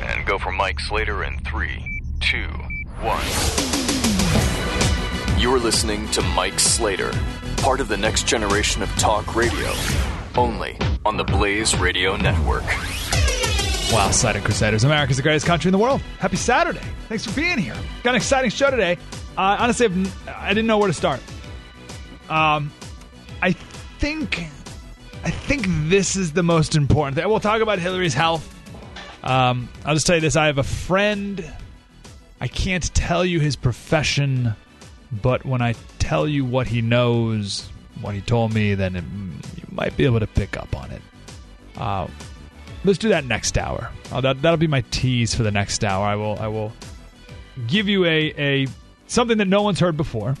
And go for Mike Slater in 3, 2, 1. You're listening to Mike Slater, part of the next generation of talk radio, only on the Blaze Radio Network. Wow, Slater Crusaders, America's the greatest country in the world. Happy Saturday. Thanks for being here. Got an exciting show today. Honestly, I didn't know where to start. I think this is the most important thing. We'll talk about Hillary's health. I'll just tell you this. I have a friend. I can't tell you his profession, but when I tell you what he knows, what he told me, then you might be able to pick up on it. Let's do that next hour. That'll be my tease for the next hour. I will give you a something that no one's heard before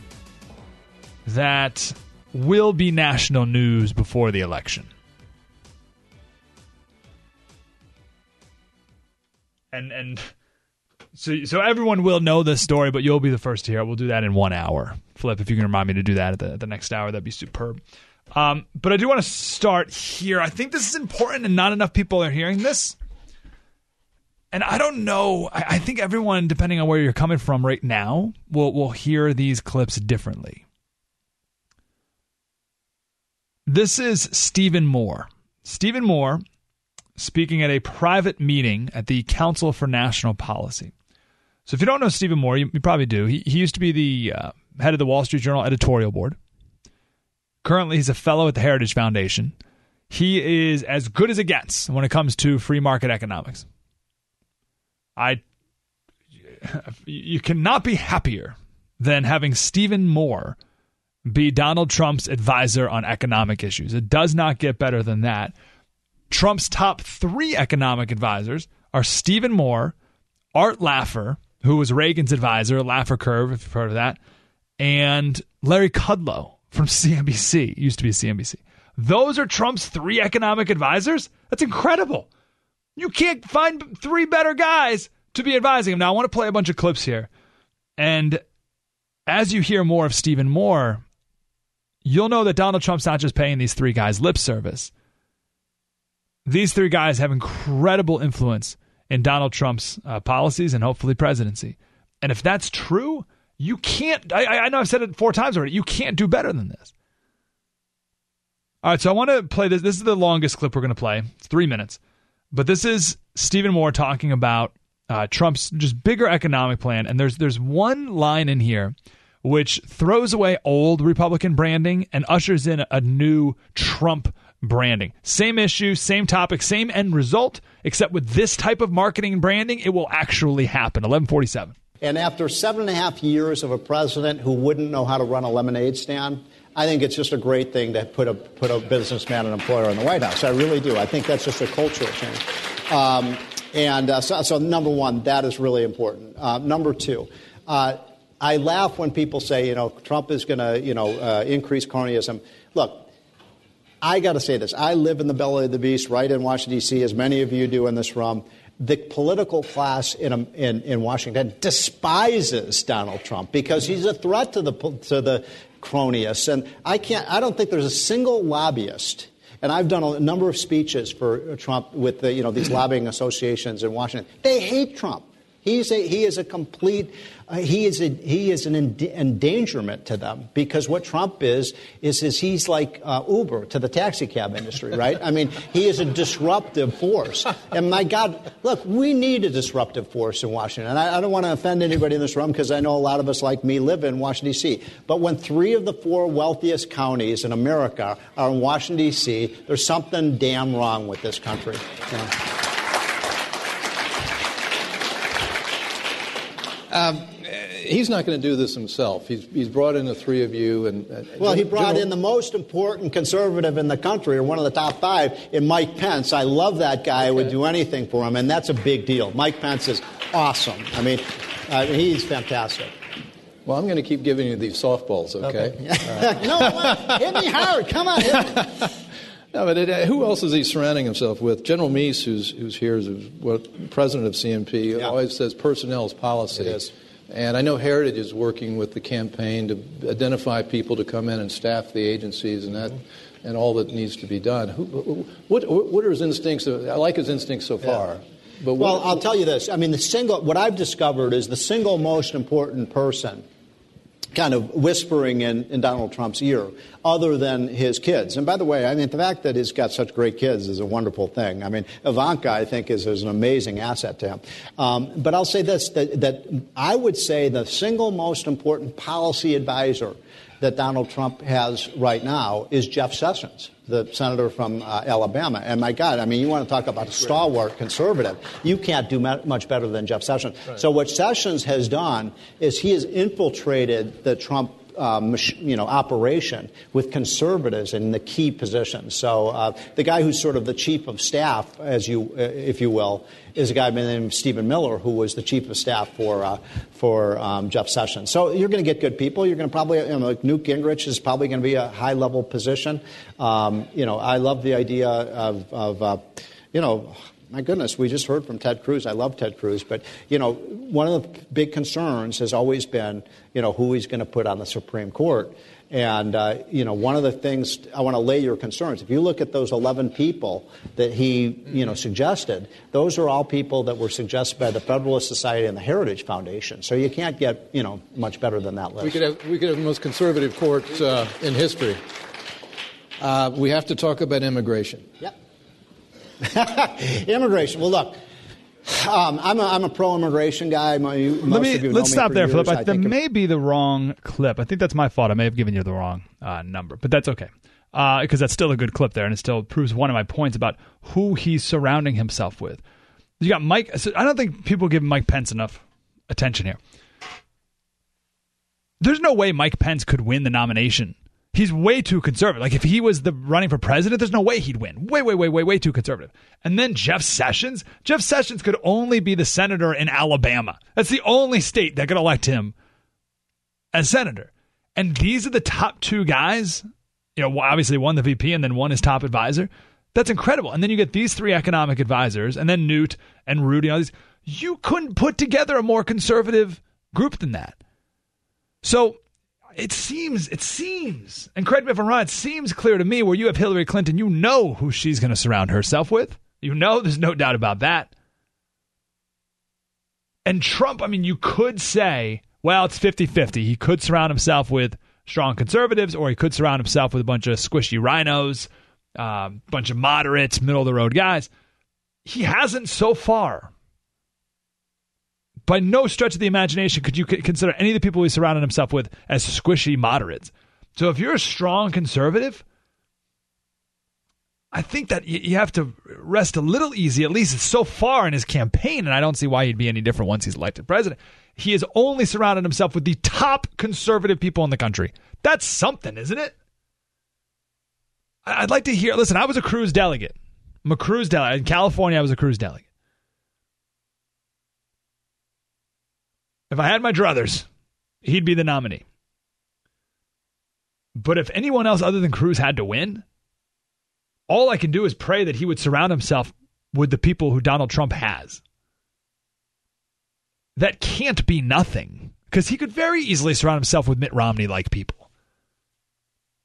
that will be national news before the election. And so everyone will know this story, but you'll be the first to hear it. We'll do that in 1 hour. Flip, if you can remind me to do that at the next hour, that'd be superb. But I do want to start here. I think this is important and not enough people are hearing this. And I don't know. I think everyone, depending on where you're coming from right now, will hear these clips differently. This is Stephen Moore. Stephen Moore speaking at a private meeting at the Council for National Policy. So if you don't know Stephen Moore, you probably do. He used to be the head of the Wall Street Journal editorial board. Currently, he's a fellow at the Heritage Foundation. He is as good as it gets when it comes to free market economics. You cannot be happier than having Stephen Moore be Donald Trump's advisor on economic issues. It does not get better than that. Trump's top three economic advisors are Stephen Moore, Art Laffer, who was Reagan's advisor, Laffer Curve, if you've heard of that, and Larry Kudlow from CNBC, used to be CNBC. Those are Trump's three economic advisors? That's incredible. You can't find three better guys to be advising him. Now, I want to play a bunch of clips here. And as you hear more of Stephen Moore, you'll know that Donald Trump's not just paying these three guys lip service. These three guys have incredible influence in Donald Trump's policies and hopefully presidency. And if that's true, you can't, I know I've said it 4 times already, you can't do better than this. All right, so I want to play this. This is the longest clip we're going to play. It's 3 minutes. But this is Stephen Moore talking about Trump's just bigger economic plan. And there's one line in here which throws away old Republican branding and ushers in a new Trump branding. Same issue, same topic, same end result, except with this type of marketing and branding, it will actually happen. 1147. And after 7.5 years of a president who wouldn't know how to run a lemonade stand, I think it's just a great thing to put a businessman and employer in the White House. I really do. I think that's just a cultural change. So number one, that is really important. Number two, I laugh when people say, Trump is going to, increase cronyism. Look, I got to say this. I live in the belly of the beast right in Washington, D.C., as many of you do in this room. The political class in Washington despises Donald Trump because he's a threat to the cronies. And I don't think there's a single lobbyist. And I've done a number of speeches for Trump with the, these lobbying associations in Washington. They hate Trump. He is an endangerment to them, because what Trump is he's like Uber to the taxi cab industry, right? I mean, he is a disruptive force. And my God, look, we need a disruptive force in Washington. And I don't want to offend anybody in this room, because I know a lot of us like me live in Washington, D.C. But when 3 of the 4 wealthiest counties in America are in Washington, D.C., there's something damn wrong with this country. Yeah. he's not going to do this himself. He's brought in the three of you. Well, he brought in the most important conservative in the country, or one of the top five, in Mike Pence. I love that guy. Okay. I would do anything for him, and that's a big deal. Mike Pence is awesome. I mean, he's fantastic. Well, I'm going to keep giving you these softballs, okay? No, hit me hard. Come on, hit me. No, but who else is he surrounding himself with? General Meese, who's here, is president of CNP, always says personnel is policy. It is. And I know Heritage is working with the campaign to identify people to come in and staff the agencies and that, and all that needs to be done. What are his instincts? I like his instincts so far. Yeah. But well, I'll tell you this. I mean, what I've discovered is the single most important person kind of whispering in Donald Trump's ear, other than his kids. And by the way, I mean, the fact that he's got such great kids is a wonderful thing. I mean, Ivanka, I think, is an amazing asset to him. But I'll say this, that I would say the single most important policy advisor that Donald Trump has right now is Jeff Sessions, the senator from Alabama. And my God, I mean, you want to talk about a stalwart conservative. You can't do much better than Jeff Sessions. Right. So what Sessions has done is he has infiltrated the Trump operation with conservatives in the key positions. So the guy who's sort of the chief of staff, if you will, is a guy named Stephen Miller, who was the chief of staff for Jeff Sessions. So you're going to get good people. You're going to probably, like Newt Gingrich is probably going to be a high level position. I love the idea of. My goodness, we just heard from Ted Cruz. I love Ted Cruz. But, one of the big concerns has always been, who he's going to put on the Supreme Court. And, one of the things I want to lay your concerns. If you look at those 11 people that he, suggested, those are all people that were suggested by the Federalist Society and the Heritage Foundation. So you can't get, much better than that list. We could have the most conservative court in history. We have to talk about immigration. Yep. Immigration. Well, look, I'm a pro-immigration guy. Let's stop there, Flip. That may be the wrong clip. I think that's my fault. I may have given you the wrong number, but that's okay because that's still a good clip there, and it still proves one of my points about who he's surrounding himself with. You got Mike. So I don't think people give Mike Pence enough attention here. There's no way Mike Pence could win the nomination. He's way too conservative. Like, if he was running for president, there's no way he'd win. Way too conservative. And then Jeff Sessions. Jeff Sessions could only be the senator in Alabama. That's the only state that could elect him as senator. And these are the top two guys. Obviously one the VP and then one his top advisor. That's incredible. And then you get these three economic advisors and then Newt and Rudy and all these. You couldn't put together a more conservative group than that. So... It seems, and correct me if I'm wrong, it seems clear to me where you have Hillary Clinton, you know who she's going to surround herself with. There's no doubt about that. And Trump, I mean, you could say, well, it's 50-50. He could surround himself with strong conservatives, or he could surround himself with a bunch of squishy rhinos, bunch of moderates, middle-of-the-road guys. He hasn't so far. By no stretch of the imagination could you consider any of the people he surrounded himself with as squishy moderates. So if you're a strong conservative, I think that you have to rest a little easy, at least so far in his campaign, and I don't see why he'd be any different once he's elected president. He has only surrounded himself with the top conservative people in the country. That's something, isn't it? I'd like to hear... Listen, I was a Cruz delegate. I'm a Cruz delegate. In California, I was a Cruz delegate. If I had my druthers, he'd be the nominee. But if anyone else other than Cruz had to win, all I can do is pray that he would surround himself with the people who Donald Trump has. That can't be nothing, because he could very easily surround himself with Mitt Romney-like people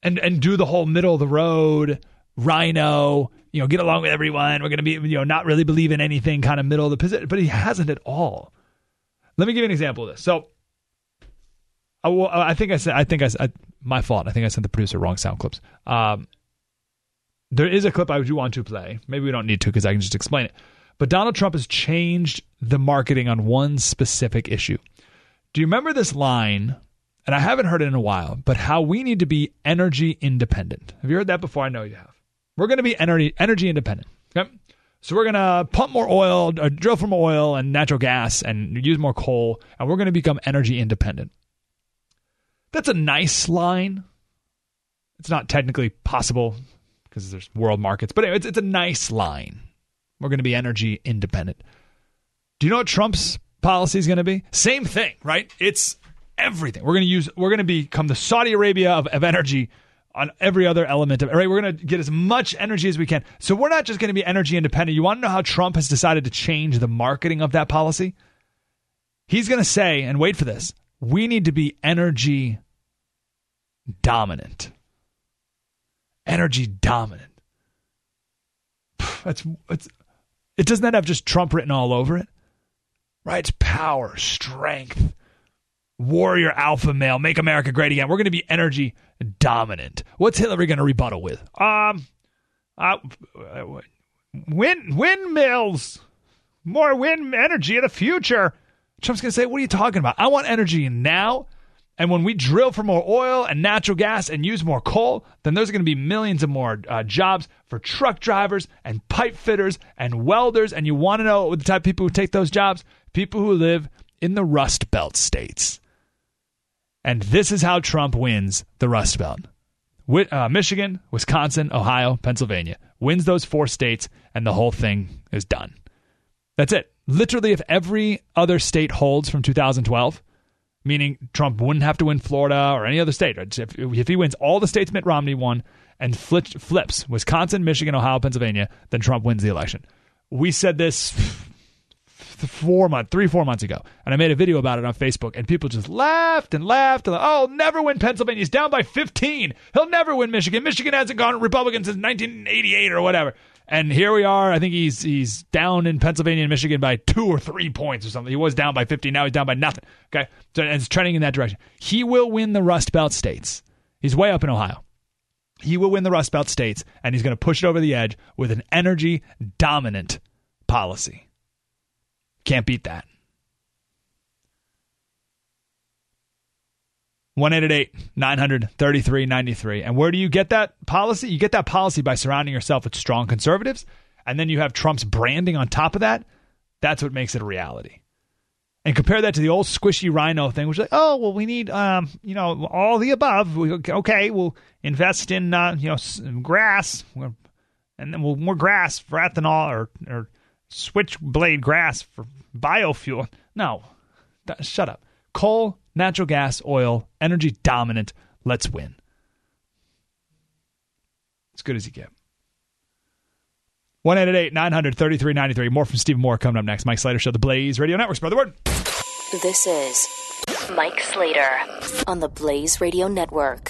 and do the whole middle-of-the-road, rhino, get along with everyone, we're going to be, not really believe in anything kind of middle of the position, but he hasn't at all. Let me give you an example of this. So, my fault. I think I sent the producer wrong sound clips. There is a clip I do want to play. Maybe we don't need to because I can just explain it. But Donald Trump has changed the marketing on one specific issue. Do you remember this line? And I haven't heard it in a while, but how we need to be energy independent. Have you heard that before? I know you have. We're going to be energy independent. Okay? So we're going to pump more oil, drill for more oil and natural gas and use more coal, and we're going to become energy independent. That's a nice line. It's not technically possible because there's world markets, but anyway, it's a nice line. We're going to be energy independent. Do you know what Trump's policy is going to be? Same thing, right? It's everything. We're going to become the Saudi Arabia of energy on every other element of it, right? We're going to get as much energy as we can. So we're not just going to be energy independent. You want to know how Trump has decided to change the marketing of that policy? He's going to say, and wait for this, we need to be energy dominant. Energy dominant. It doesn't that have just Trump written all over it, right? It's power, strength, warrior alpha male, make America great again. We're going to be energy dominant. What's Hillary going to rebuttal with? Windmills, more wind energy in the future. Trump's going to say, what are you talking about? I want energy now. And when we drill for more oil and natural gas and use more coal, then there's going to be millions of more jobs for truck drivers and pipe fitters and welders. And you want to know the type of people who take those jobs? People who live in the Rust Belt states. And this is how Trump wins the Rust Belt. Michigan, Wisconsin, Ohio, Pennsylvania. Wins those four states, and the whole thing is done. That's it. Literally, if every other state holds from 2012... meaning Trump wouldn't have to win Florida or any other state. Right? If he wins all the states Mitt Romney won and flips Wisconsin, Michigan, Ohio, Pennsylvania, then Trump wins the election. We said this 4 months ago, and I made a video about it on Facebook, and people just laughed and laughed. And, oh, he'll never win Pennsylvania. He's down by 15. He'll never win Michigan. Michigan hasn't gone Republican since 1988 or whatever. And here we are. I think he's down in Pennsylvania and Michigan by 2 or 3 points or something. He was down by 50. Now he's down by nothing. Okay, so it's trending in that direction. He will win the Rust Belt states. He's way up in Ohio. He will win the Rust Belt states, and he's going to push it over the edge with an energy dominant policy. Can't beat that. 1-888-900-3393. And where do you get that policy? You get that policy by surrounding yourself with strong conservatives, and then you have Trump's branding on top of that. That's what makes it a reality. And compare that to the old squishy rhino thing, which is like, oh, well, we need, all the above. We'll invest in, grass, and then we'll more grass for ethanol or switchblade grass for biofuel. No, shut up. Coal, natural gas, oil, energy dominant. Let's win. As good as you get. 1-888-900-3393. More from Stephen Moore coming up next. Mike Slater Show, the Blaze Radio Network. Spread the word. This is Mike Slater on the Blaze Radio Network.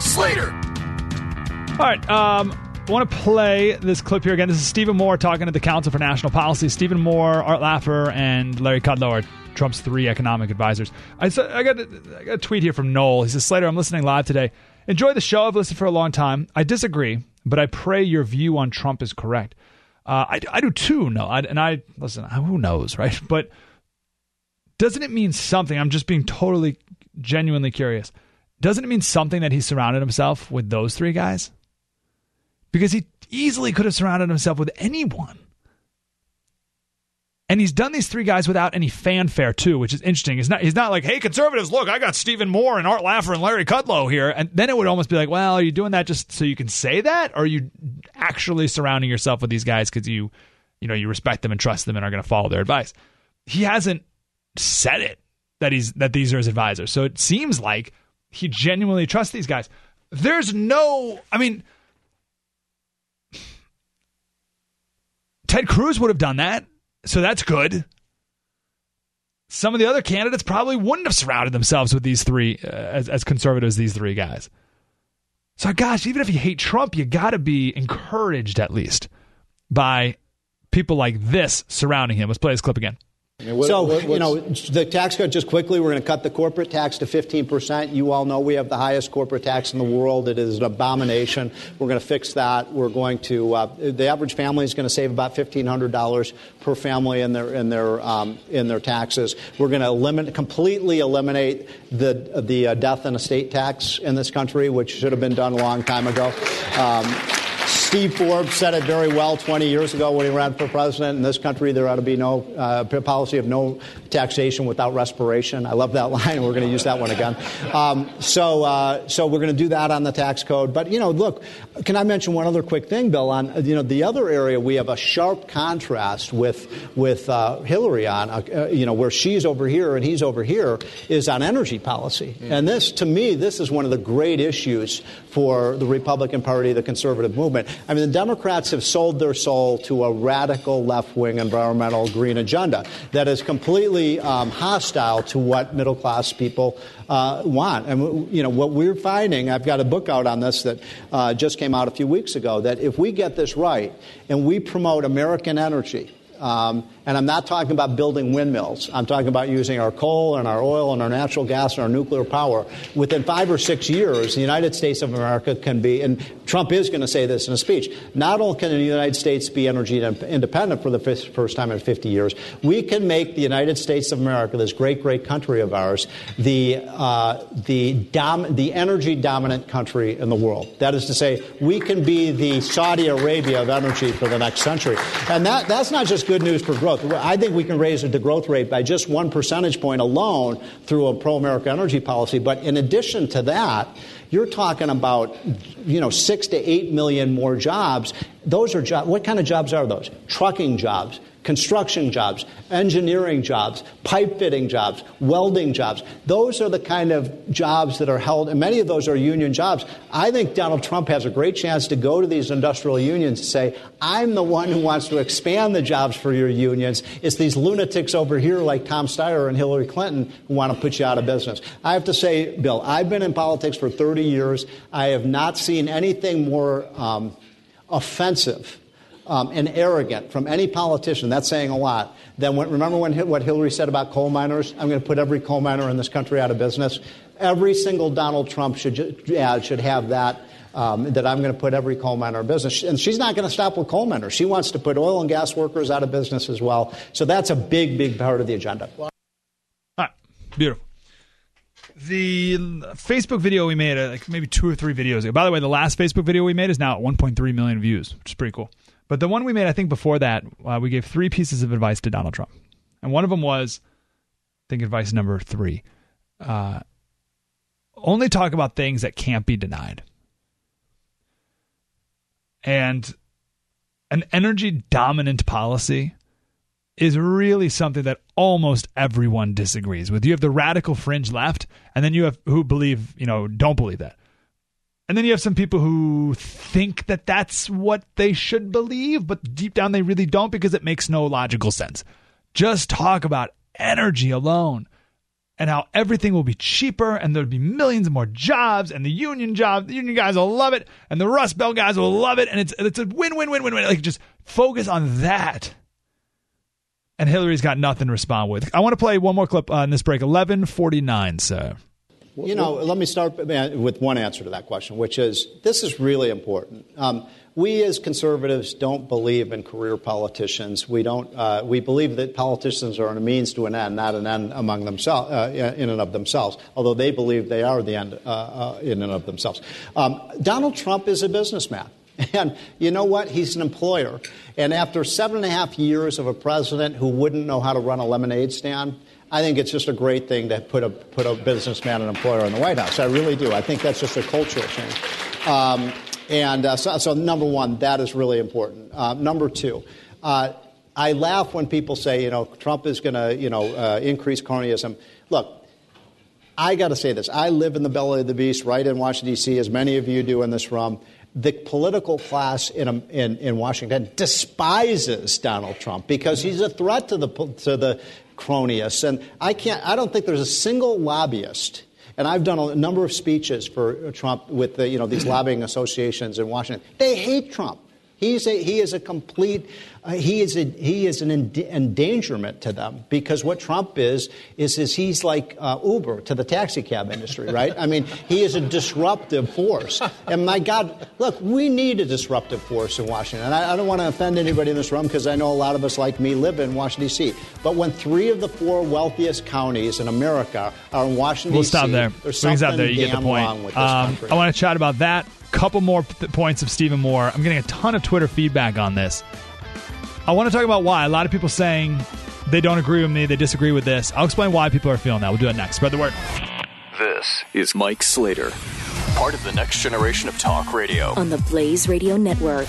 Slater. All right, I want to play this clip here again. This is Stephen Moore talking to the Council for National Policy. Stephen Moore, Art Laffer, and Larry Kudlow are Trump's three economic advisors. I got a tweet here from Noel. He says, Slater, I'm listening live today. Enjoy the show. I've listened for a long time. I disagree, but I pray your view on Trump is correct. I do too, Noel. Listen, who knows, right? But doesn't it mean something? I'm just being totally, genuinely curious. Doesn't it mean something that he surrounded himself with those three guys? Because he easily could have surrounded himself with anyone. And he's done these three guys without any fanfare, too, which is interesting. He's not like, hey, conservatives, look, I got Stephen Moore and Art Laffer and Larry Kudlow here. And then it would almost be like, well, are you doing that just so you can say that? Or are you actually surrounding yourself with these guys because you respect them and trust them and are going to follow their advice? He hasn't said it, that these are his advisors. So it seems like he genuinely trusts these guys. There's no, Ted Cruz would have done that, so that's good. Some of the other candidates probably wouldn't have surrounded themselves with these three, as conservative as these three guys. So, gosh, even if you hate Trump, you got to be encouraged, at least, by people like this surrounding him. Let's play this clip again. The tax cut, just quickly, we're going to cut the corporate tax to 15%. You all know we have the highest corporate tax in the world. It is an abomination. We're going to fix that. We're going to the average family is going to save about $1,500 per family in their taxes. We're going to completely eliminate the death and estate tax in this country, which should have been done a long time ago. Steve Forbes said it very well 20 years ago when he ran for president. In this country, there ought to be no policy of no taxation without respiration. I love that line. We're going to use that one again. So we're going to do that on the tax code. But, look, can I mention one other quick thing, Bill? On the other area, we have a sharp contrast with Hillary on, where she's over here and he's over here, is on energy policy. Mm-hmm. And this, to me, this is one of the great issues for the Republican Party, the conservative movement. I mean, the Democrats have sold their soul to a radical left-wing environmental green agenda that is completely hostile to what middle-class people want. And, what we're finding, I've got a book out on this that just came out a few weeks ago, that if we get this right and we promote American energy, and I'm not talking about building windmills. I'm talking about using our coal and our oil and our natural gas and our nuclear power. Within 5 or 6 years, the United States of America can be, and Trump is going to say this in a speech, not only can the United States be energy independent for the first time in 50 years, we can make the United States of America, this great, great country of ours, the energy-dominant country in the world. That is to say, we can be the Saudi Arabia of energy for the next century. And that's not just good news for growth. I think we can raise the growth rate by just 1 percentage point alone through a pro-America energy policy. But in addition to that, you're talking about, 6 to 8 million more jobs. Those are jobs. What kind of jobs are those? Trucking jobs, construction jobs, engineering jobs, pipe fitting jobs, welding jobs. Those are the kind of jobs that are held, and many of those are union jobs. I think Donald Trump has a great chance to go to these industrial unions and say, I'm the one who wants to expand the jobs for your unions. It's these lunatics over here like Tom Steyer and Hillary Clinton who want to put you out of business. I have to say, Bill, I've been in politics for 30 years. I have not seen anything more offensive and arrogant from any politician, that's saying a lot, than what Hillary said about coal miners? I'm going to put every coal miner in this country out of business. Every single Donald Trump should have that, that I'm going to put every coal miner out of business. And she's not going to stop with coal miners. She wants to put oil and gas workers out of business as well. So that's a big, big part of the agenda. All right. Beautiful. The Facebook video we made, maybe 2 or 3 videos ago. By the way, the last Facebook video we made is now at 1.3 million views, which is pretty cool. But the one we made, I think before that, we gave 3 pieces of advice to Donald Trump. And one of them was, I think advice number 3, only talk about things that can't be denied. And an energy-dominant policy is really something that almost everyone disagrees with. You have the radical fringe left, and then you have who believe, don't believe that. And then you have some people who think that that's what they should believe, but deep down they really don't because it makes no logical sense. Just talk about energy alone and how everything will be cheaper and there'll be millions more jobs and the union guys will love it and the Rust Belt guys will love it and it's a win, win, win, win, win. Like just focus on that. And Hillary's got nothing to respond with. I want to play one more clip on this break. 11:49, sir. Let me start with one answer to that question, which is this is really important. We as conservatives don't believe in career politicians. We don't. We believe that politicians are a means to an end, not an end among themselves, in and of themselves. Although they believe they are the end in and of themselves. Donald Trump is a businessman. And you know what? He's an employer. And after 7.5 years of a president who wouldn't know how to run a lemonade stand, I think it's just a great thing to put a businessman and employer in the White House. I really do. I think that's just a cultural change. So number one, that is really important. Number two, I laugh when people say, Trump is going to, increase cronyism. Look. I got to say this. I live in the belly of the beast right in Washington, D.C., as many of you do in this room. the political class in Washington despises Donald Trump because he's a threat to the cronies. And I don't think there's a single lobbyist. And I've done a number of speeches for Trump with the, these lobbying associations in Washington. They hate Trump. He is an endangerment to them, because what Trump is he's like Uber to the taxi cab industry, right? I mean, he is a disruptive force. And my God, look, we need a disruptive force in Washington. And I don't want to offend anybody in this room, because I know a lot of us like me live in Washington, D.C. But when 3 of the 4 wealthiest counties in America are in Washington, D.C., we'll stop there. There's something there. You damn get the point. Wrong with this country. I want to chat about that. Couple more points of Stephen Moore. I'm getting a ton of Twitter feedback on this. I want to talk about why. A lot of people saying they don't agree with me, they disagree with this. I'll explain why people are feeling that. We'll do it next. Spread the word. This is Mike Slater, part of the next generation of talk radio on the Blaze Radio Network.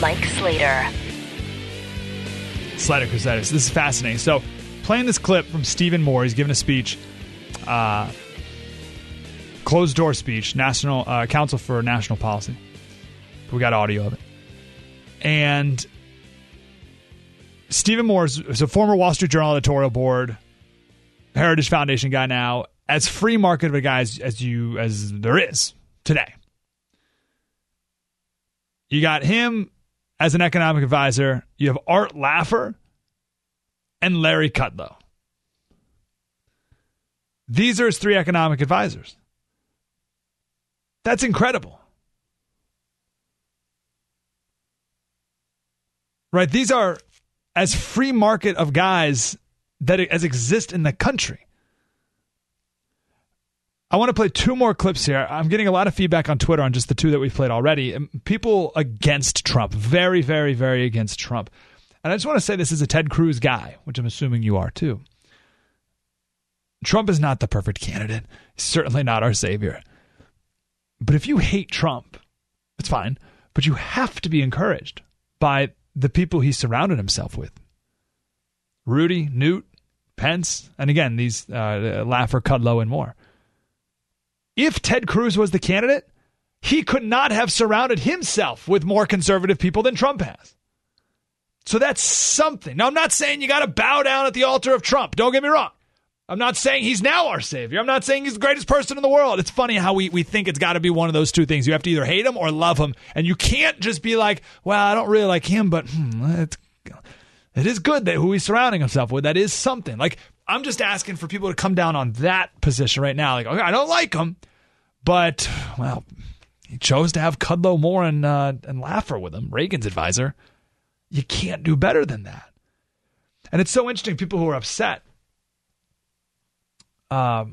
Mike Slater. Slater Crusaders. This is fascinating. So, playing this clip from Stephen Moore. He's giving a speech, closed door speech, National Council for National Policy. We got audio of it. And Stephen Moore is a former Wall Street Journal editorial board, Heritage Foundation guy now, as free market of a guy as there is today. You got him as an economic advisor. You have Art Laffer and Larry Kudlow. These are his 3 economic advisors. That's incredible. Right? These are as free market of guys that as exist in the country. I want to play 2 more clips here. I'm getting a lot of feedback on Twitter on just the 2 that we've played already. People against Trump. Very, very, very against Trump. And I just want to say this is a Ted Cruz guy, which I'm assuming you are too. Trump is not the perfect candidate. He's certainly not our savior. But if you hate Trump, it's fine. But you have to be encouraged by the people he surrounded himself with. Rudy, Newt, Pence, and again, these Laffer, Kudlow, and more. If Ted Cruz was the candidate, he could not have surrounded himself with more conservative people than Trump has. So that's something. Now, I'm not saying you got to bow down at the altar of Trump. Don't get me wrong. I'm not saying he's now our savior. I'm not saying he's the greatest person in the world. It's funny how we think it's got to be one of those 2 things. You have to either hate him or love him. And you can't just be like, well, I don't really like him, but it is good that who he's surrounding himself with. That is something. Like, I'm just asking for people to come down on that position right now. Like, okay, I don't like him, but, well, he chose to have Kudlow, Moore, and Laffer with him, Reagan's advisor. You can't do better than that. And it's so interesting, people who are upset. And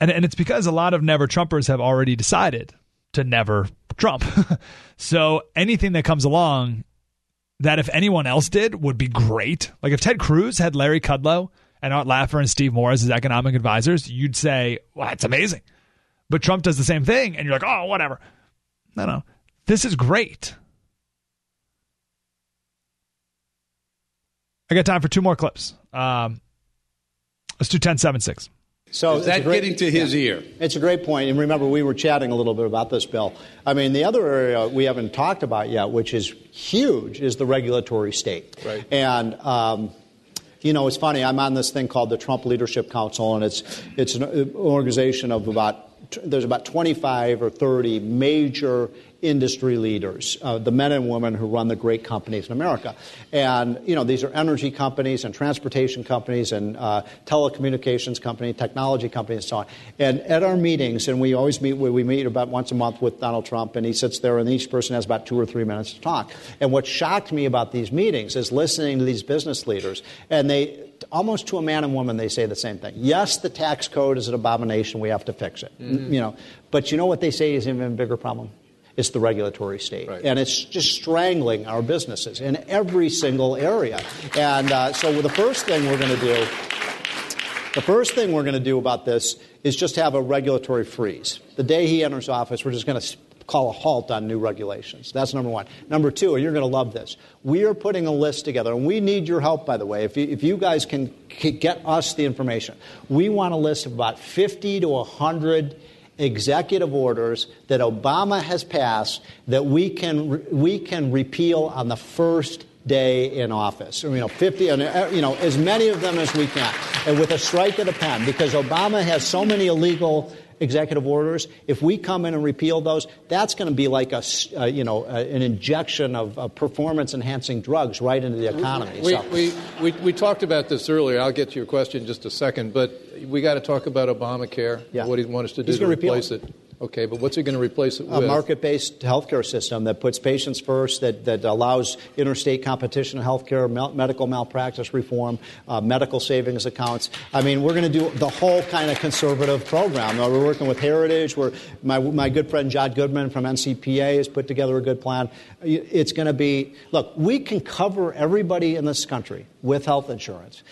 it's because a lot of never-Trumpers have already decided to never Trump. So anything that comes along that if anyone else did would be great. Like if Ted Cruz had Larry Kudlow and Art Laffer and Steve Moore as his economic advisors, you'd say, well, that's amazing. But Trump does the same thing and you're like, oh, whatever. No. This is great. I got time for 2 more clips. Let's do 10-7-6. So is that getting to his ear? It's a great point. And remember, we were chatting a little bit about this, Bill. I mean, the other area we haven't talked about yet, which is huge, is the regulatory state. Right. And, it's funny. I'm on this thing called the Trump Leadership Council, and it's an organization of there's about 25 or 30 major industry leaders, the men and women who run the great companies in America. And, these are energy companies and transportation companies and telecommunications companies, technology companies, and so on. And at our meetings, and we meet about once a month with Donald Trump, and he sits there, and each person has about 2 or 3 minutes to talk. And what shocked me about these meetings is listening to these business leaders, and they, almost to a man and woman, they say the same thing. Yes, the tax code is an abomination. We have to fix it. Mm-hmm. But you know what they say is an even bigger problem? It's the regulatory state. Right. And it's just strangling our businesses in every single area. And so the first thing we're going to do The first thing we're going to do about this is just have a regulatory freeze. The day he enters office, we're just going to call a halt on new regulations. That's number one. Number two, and you're going to love this, we are putting a list together, and we need your help, by the way, if you guys can get us the information. We want a list of about 50 to 100 executive orders that Obama has passed that we can repeal on the first day in office. 50, as many of them as we can, and with a strike of the pen, because Obama has so many illegal executive orders. If we come in and repeal those, that's going to be like an injection of performance-enhancing drugs right into the economy. We talked about this earlier. I'll get to your question in just a second, but we got to talk about Obamacare, what he wants us to do to replace it. Okay, but what's he going to replace it with? A market-based health care system that puts patients first, that allows interstate competition in health care, medical malpractice reform, medical savings accounts. We're going to do the whole kind of conservative program. We're working with Heritage. My good friend John Goodman from NCPA has put together a good plan. It's going to be, look, we can cover everybody in this country with health insurance.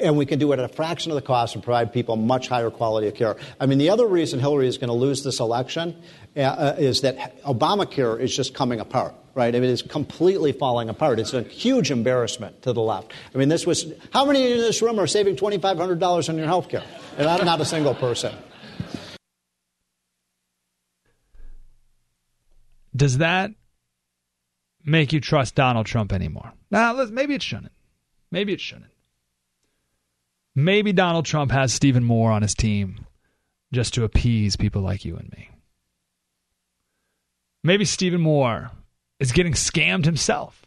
And we can do it at a fraction of the cost and provide people much higher quality of care. The other reason Hillary is going to lose this election is that Obamacare is just coming apart, right? It is completely falling apart. It's a huge embarrassment to the left. This was, how many in this room are saving $2,500 on your health care? And I'm not a single person. Does that make you trust Donald Trump anymore? Now, maybe it shouldn't. Maybe it shouldn't. Maybe Donald Trump has Stephen Moore on his team just to appease people like you and me. Maybe Stephen Moore is getting scammed himself.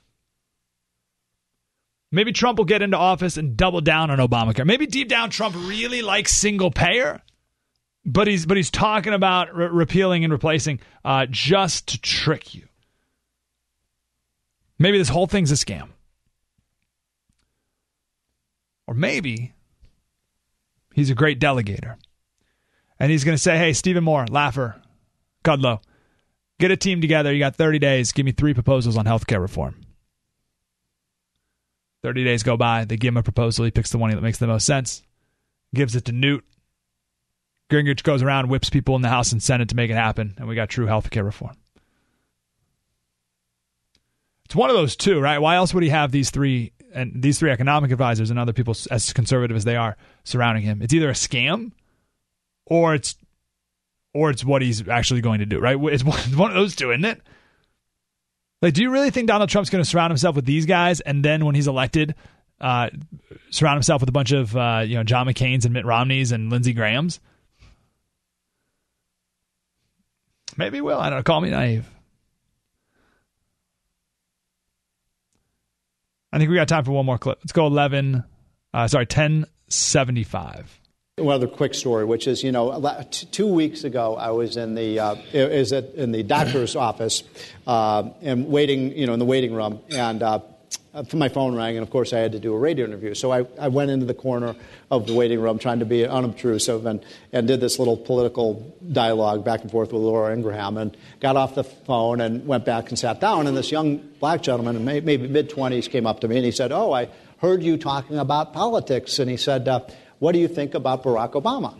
Maybe Trump will get into office and double down on Obamacare. Maybe deep down Trump really likes single payer, but he's talking about repealing and replacing just to trick you. Maybe this whole thing's a scam. Or maybe he's a great delegator. And he's going to say, hey, Stephen Moore, Laffer, Kudlow, get a team together. You got 30 days. Give me 3 proposals on healthcare reform. 30 days go by. They give him a proposal. He picks the one that makes the most sense. Gives it to Newt. Gingrich goes around, whips people in the House and Senate to make it happen. And we got true healthcare reform. It's one of those two, right? Why else would he have these 3? And these 3 economic advisors and other people as conservative as they are surrounding him. It's either a scam or it's what he's actually going to do, right? It's one of those two, isn't it? Like, do you really think Donald Trump's going to surround himself with these guys and then when he's elected, surround himself with a bunch of, John McCain's and Mitt Romney's and Lindsey Graham's? Maybe he will. I don't know. Call me naive. I think we got time for one more clip. Let's go 1075. One other quick story, which is, 2 weeks ago, I was in the doctor's office and waiting, in the waiting room, and my phone rang, and of course I had to do a radio interview. So I went into the corner of the waiting room trying to be unobtrusive and did this little political dialogue back and forth with Laura Ingraham and got off the phone and went back and sat down. And this young black gentleman, maybe mid-20s, came up to me and he said, oh, I heard you talking about politics. And he said, what do you think about Barack Obama?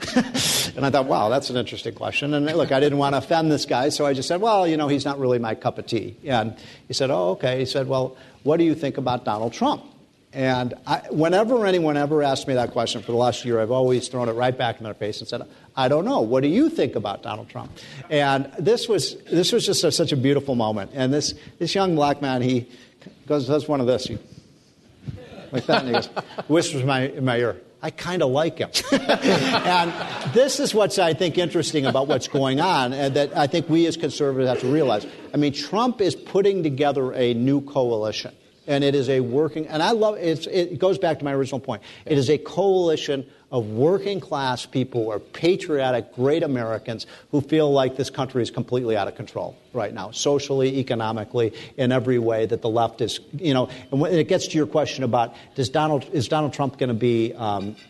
And I thought, wow, that's an interesting question. And look, I didn't want to offend this guy, so I just said, well, he's not really my cup of tea. And he said, oh, okay. He said, well, what do you think about Donald Trump? And whenever anyone ever asked me that question for the last year, I've always thrown it right back in their face and said, I don't know. What do you think about Donald Trump? And this was just such a beautiful moment. And this young black man, he does one of this. He, like that, and he goes, whispers in my ear, I kind of like him. And this is what's, I think, interesting about what's going on, and that I think we as conservatives have to realize. Trump is putting together a new coalition, and it is a working, and I love, it goes back to my original point. It is a coalition of working class people who are patriotic, great Americans who feel like this country is completely out of control right now, socially, economically, in every way that the left is, and when it gets to your question about is Donald Trump going to be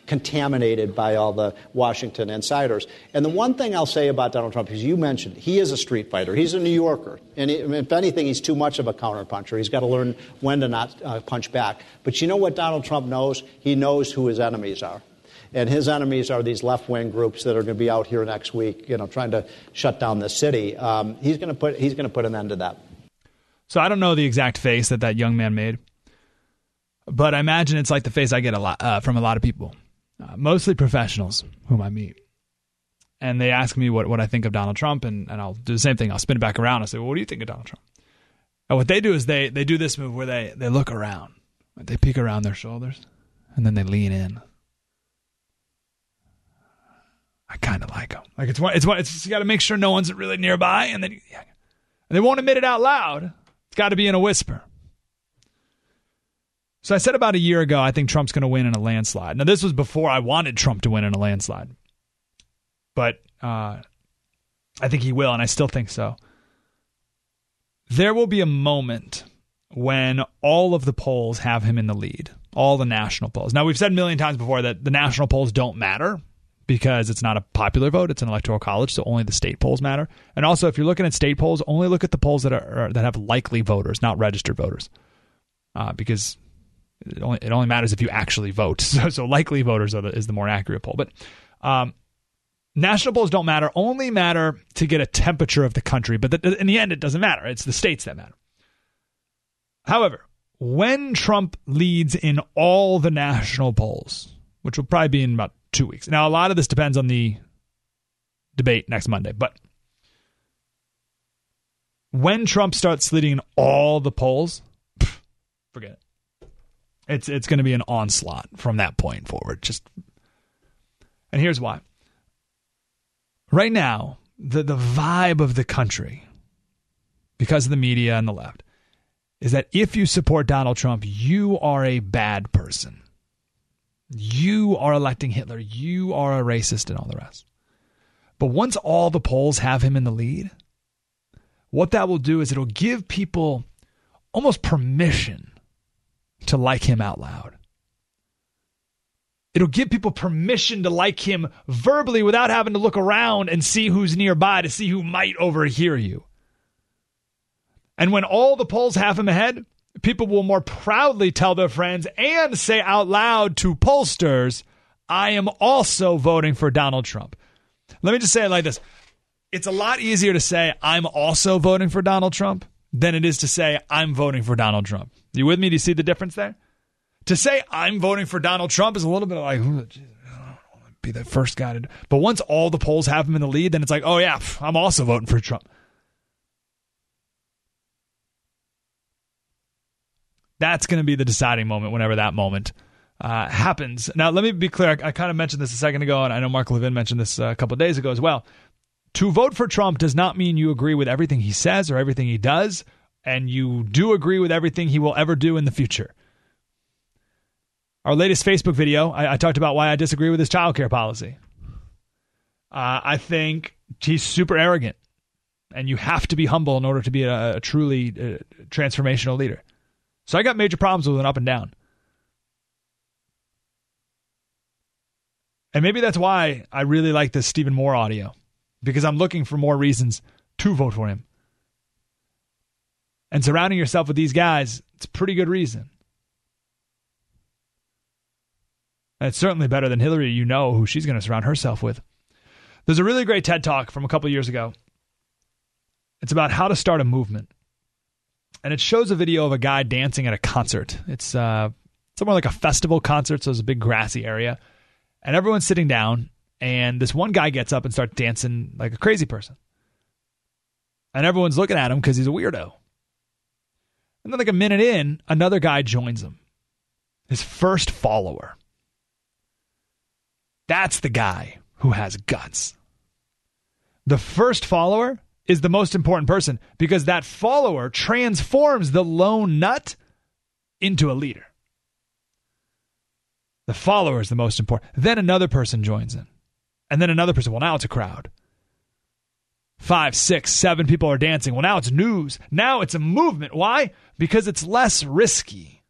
contaminated by all the Washington insiders? And the one thing I'll say about Donald Trump, as you mentioned, he is a street fighter. He's a New Yorker. And if anything, he's too much of a counterpuncher. He's got to learn when to not punch back. But you know what Donald Trump knows? He knows who his enemies are. And his enemies are these left-wing groups that are going to be out here next week, you know, trying to shut down the city. He's going to put an end to that. So I don't know the exact face that young man made, but I imagine it's like the face I get a lot from a lot of people, mostly professionals whom I meet. And they ask me what I think of Donald Trump, and I'll do the same thing. I'll spin it back around. I'll say, well, what do you think of Donald Trump? And what they do is they do this move where they look around. They peek around their shoulders, and then they lean in. I kind of like him. Like it's you got to make sure no one's really nearby, and then yeah. And they won't admit it out loud. It's got to be in a whisper. So I said about a year ago, I think Trump's going to win in a landslide. Now, this was before I wanted Trump to win in a landslide. But I think he will, and I still think so. There will be a moment when all of the polls have him in the lead, all the national polls. Now, we've said a million times before that the national polls don't matter because it's not a popular vote. It's an electoral college, so only the state polls matter. And also, if you're looking at state polls, only look at the polls that have likely voters, not registered voters, because... It only matters if you actually vote. So likely voters is the more accurate poll. But national polls don't matter, only matter to get a temperature of the country. But in the end, it doesn't matter. It's the states that matter. However, when Trump leads in all the national polls, which will probably be in about 2 weeks. Now, a lot of this depends on the debate next Monday. But when Trump starts leading in all the polls, forget it. It's going to be an onslaught from that point forward. And here's why. Right now, the vibe of the country, because of the media and the left, is that if you support Donald Trump, you are a bad person. You are electing Hitler. You are a racist and all the rest. But once all the polls have him in the lead, what that will do is it'll give people almost permission to like him out loud. It'll give people permission to like him verbally without having to look around and see who's nearby to see who might overhear you. And when all the polls have him ahead, people will more proudly tell their friends and say out loud to pollsters, I am also voting for Donald Trump. Let me just say it like this. It's a lot easier to say I'm also voting for Donald Trump than it is to say I'm voting for Donald Trump. You with me? Do you see the difference there? To say I'm voting for Donald Trump is a little bit like, I don't want to be the first guy to do. But once all the polls have him in the lead, then it's like, oh yeah, I'm also voting for Trump. That's going to be the deciding moment whenever that moment happens. Now, let me be clear. I kind of mentioned this a second ago, and I know Mark Levin mentioned this a couple of days ago as well. To vote for Trump does not mean you agree with everything he says or everything he does. And you do agree with everything he will ever do in the future. Our latest Facebook video, I talked about why I disagree with his childcare policy. I think he's super arrogant. And you have to be humble in order to be a truly transformational leader. So I got major problems with an up and down. And maybe that's why I really like this Stephen Moore audio. Because I'm looking for more reasons to vote for him. And surrounding yourself with these guys, it's a pretty good reason. And it's certainly better than Hillary, you know, who she's going to surround herself with. There's a really great TED Talk from a couple years ago. It's about how to start a movement. And it shows a video of a guy dancing at a concert. It's somewhere like a festival concert, so it's a big grassy area. And everyone's sitting down, and this one guy gets up and starts dancing like a crazy person. And everyone's looking at him because he's a weirdo. And then like a minute in, another guy joins him. His first follower. That's the guy who has guts. The first follower is the most important person because that follower transforms the lone nut into a leader. The follower is the most important. Then another person joins in. And then another person. Well, now it's a crowd. 5, 6, 7 people are dancing. Well, now it's news. Now it's a movement. Why? Because it's less risky.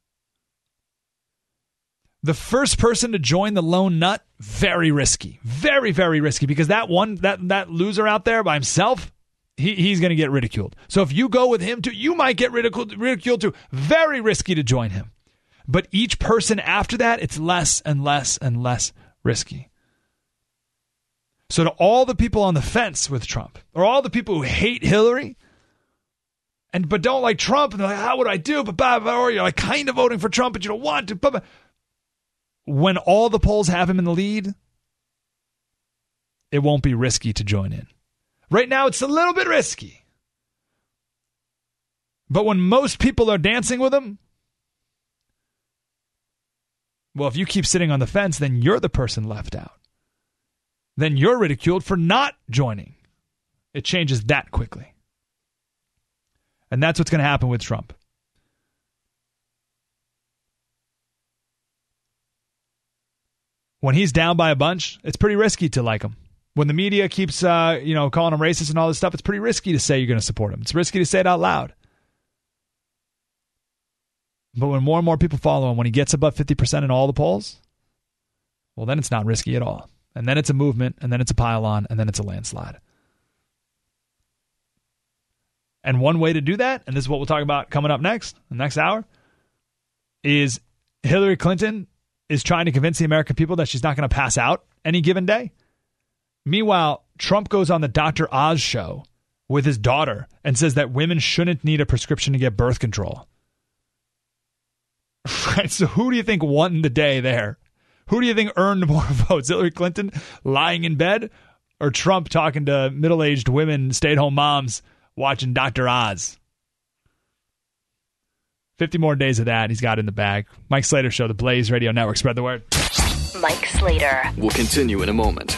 The first person to join the lone nut, very risky. Very, very risky. Because that one, that loser out there by himself, he's going to get ridiculed. So if you go with him too, you might get ridiculed too. Very risky to join him. But each person after that, it's less and less and less risky. So to all the people on the fence with Trump, or all the people who hate Hillary, and but don't like Trump, and they're like, how would I do? Or you're like kind of voting for Trump, but you don't want to. When all the polls have him in the lead, it won't be risky to join in. Right now, it's a little bit risky. But when most people are dancing with him, well, if you keep sitting on the fence, then you're the person left out. Then you're ridiculed for not joining. It changes that quickly. And that's what's going to happen with Trump. When he's down by a bunch, it's pretty risky to like him. When the media keeps calling him racist and all this stuff, it's pretty risky to say you're going to support him. It's risky to say it out loud. But when more and more people follow him, when he gets above 50% in all the polls, well, then it's not risky at all. And then it's a movement, and then it's a pile-on, and then it's a landslide. And one way to do that, and this is what we'll talk about coming up next, the next hour, is Hillary Clinton is trying to convince the American people that she's not going to pass out any given day. Meanwhile, Trump goes on the Dr. Oz show with his daughter and says that women shouldn't need a prescription to get birth control. Right, so who do you think won the day there? Who do you think earned more votes? Hillary Clinton lying in bed or Trump talking to middle-aged women, stay-at-home moms, watching Dr. Oz? 50 more days of that he's got in the bag. Mike Slater Show, the Blaze Radio Network. Spread the word. Mike Slater. We'll continue in a moment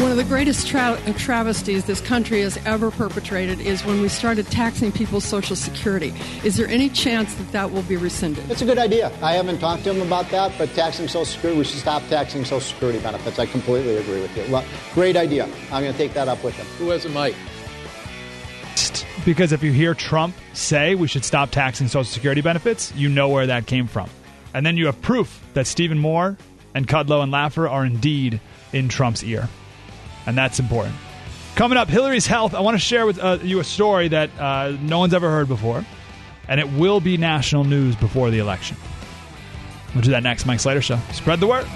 One of the greatest travesties this country has ever perpetrated is when we started taxing people's Social Security. Is there any chance that that will be rescinded? It's a good idea. I haven't talked to him about that, but taxing Social Security, we should stop taxing Social Security benefits. I completely agree with you. Well, great idea. I'm going to take that up with him. Who has a mic? Because if you hear Trump say we should stop taxing Social Security benefits, you know where that came from. And then you have proof that Stephen Moore and Kudlow and Laffer are indeed in Trump's ear. And that's important. Coming up, Hillary's health. I want to share with you a story that no one's ever heard before. And it will be national news before the election. We'll do that next. Mike Slater Show. Spread the word.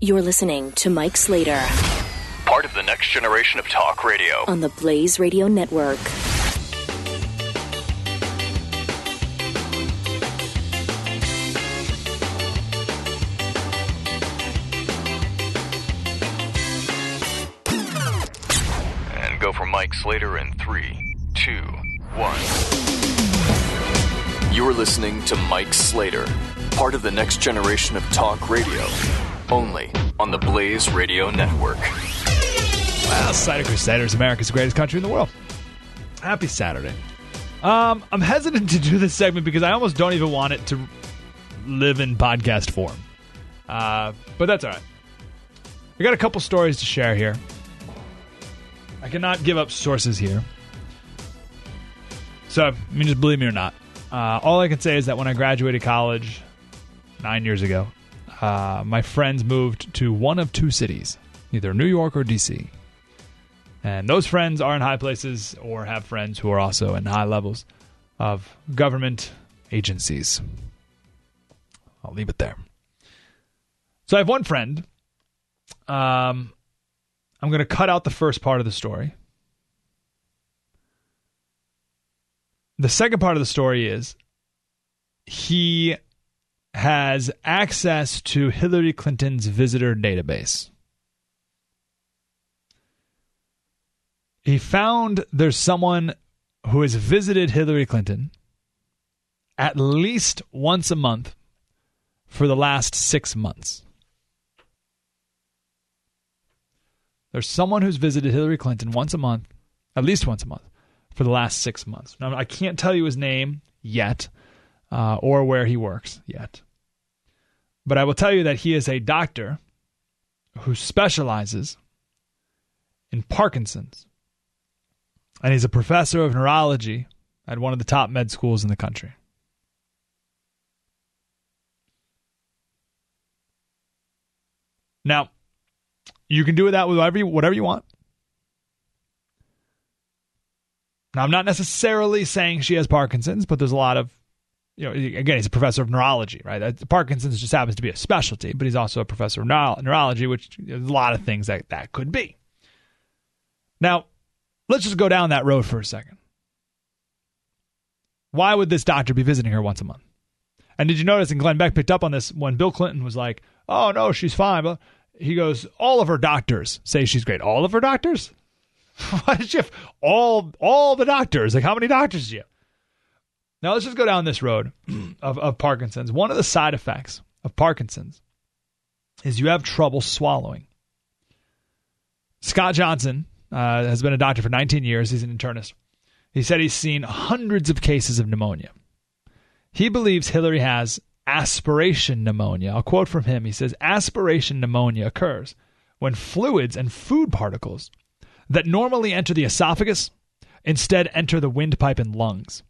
You're listening to Mike Slater, part of the next generation of talk radio, on the Blaze Radio Network. Mike Slater in 3, 2, 1. You're listening to Mike Slater, part of the next generation of talk radio, only on the Blaze Radio Network. Well, Cider Crusaders, America's greatest country in the world. Happy Saturday. I'm hesitant to do this segment because I almost don't even want it to live in podcast form. But that's all right. We got a couple stories to share here. I cannot give up sources here. So, just believe me or not. All I can say is that when I graduated college 9 years ago, my friends moved to one of two cities, either New York or D.C. And those friends are in high places or have friends who are also in high levels of government agencies. I'll leave it there. So I have one friend. I'm going to cut out the first part of the story. The second part of the story is he has access to Hillary Clinton's visitor database. He found there's someone who has visited Hillary Clinton at least once a month for the last 6 months. There's someone who's visited Hillary Clinton once a month, at least once a month, for the last 6 months. Now, I can't tell you his name yet or where he works yet. But I will tell you that he is a doctor who specializes in Parkinson's. And he's a professor of neurology at one of the top med schools in the country. Now, you can do that with whatever you want. Now, I'm not necessarily saying she has Parkinson's, but there's a lot of, again, he's a professor of neurology, right? Parkinson's just happens to be a specialty, but he's also a professor of neurology, which there's a lot of things that could be. Now, let's just go down that road for a second. Why would this doctor be visiting her once a month? And did you notice, and Glenn Beck picked up on this when Bill Clinton was like, oh, no, she's fine. He goes, all of her doctors say she's great. All of her doctors? Why did you have all the doctors? Like, how many doctors do you have? Now, let's just go down this road of Parkinson's. One of the side effects of Parkinson's is you have trouble swallowing. Scott Johnson has been a doctor for 19 years. He's an internist. He said he's seen hundreds of cases of pneumonia. He believes Hillary has aspiration pneumonia. I'll quote from him. He says, aspiration pneumonia occurs when fluids and food particles that normally enter the esophagus instead enter the windpipe and lungs.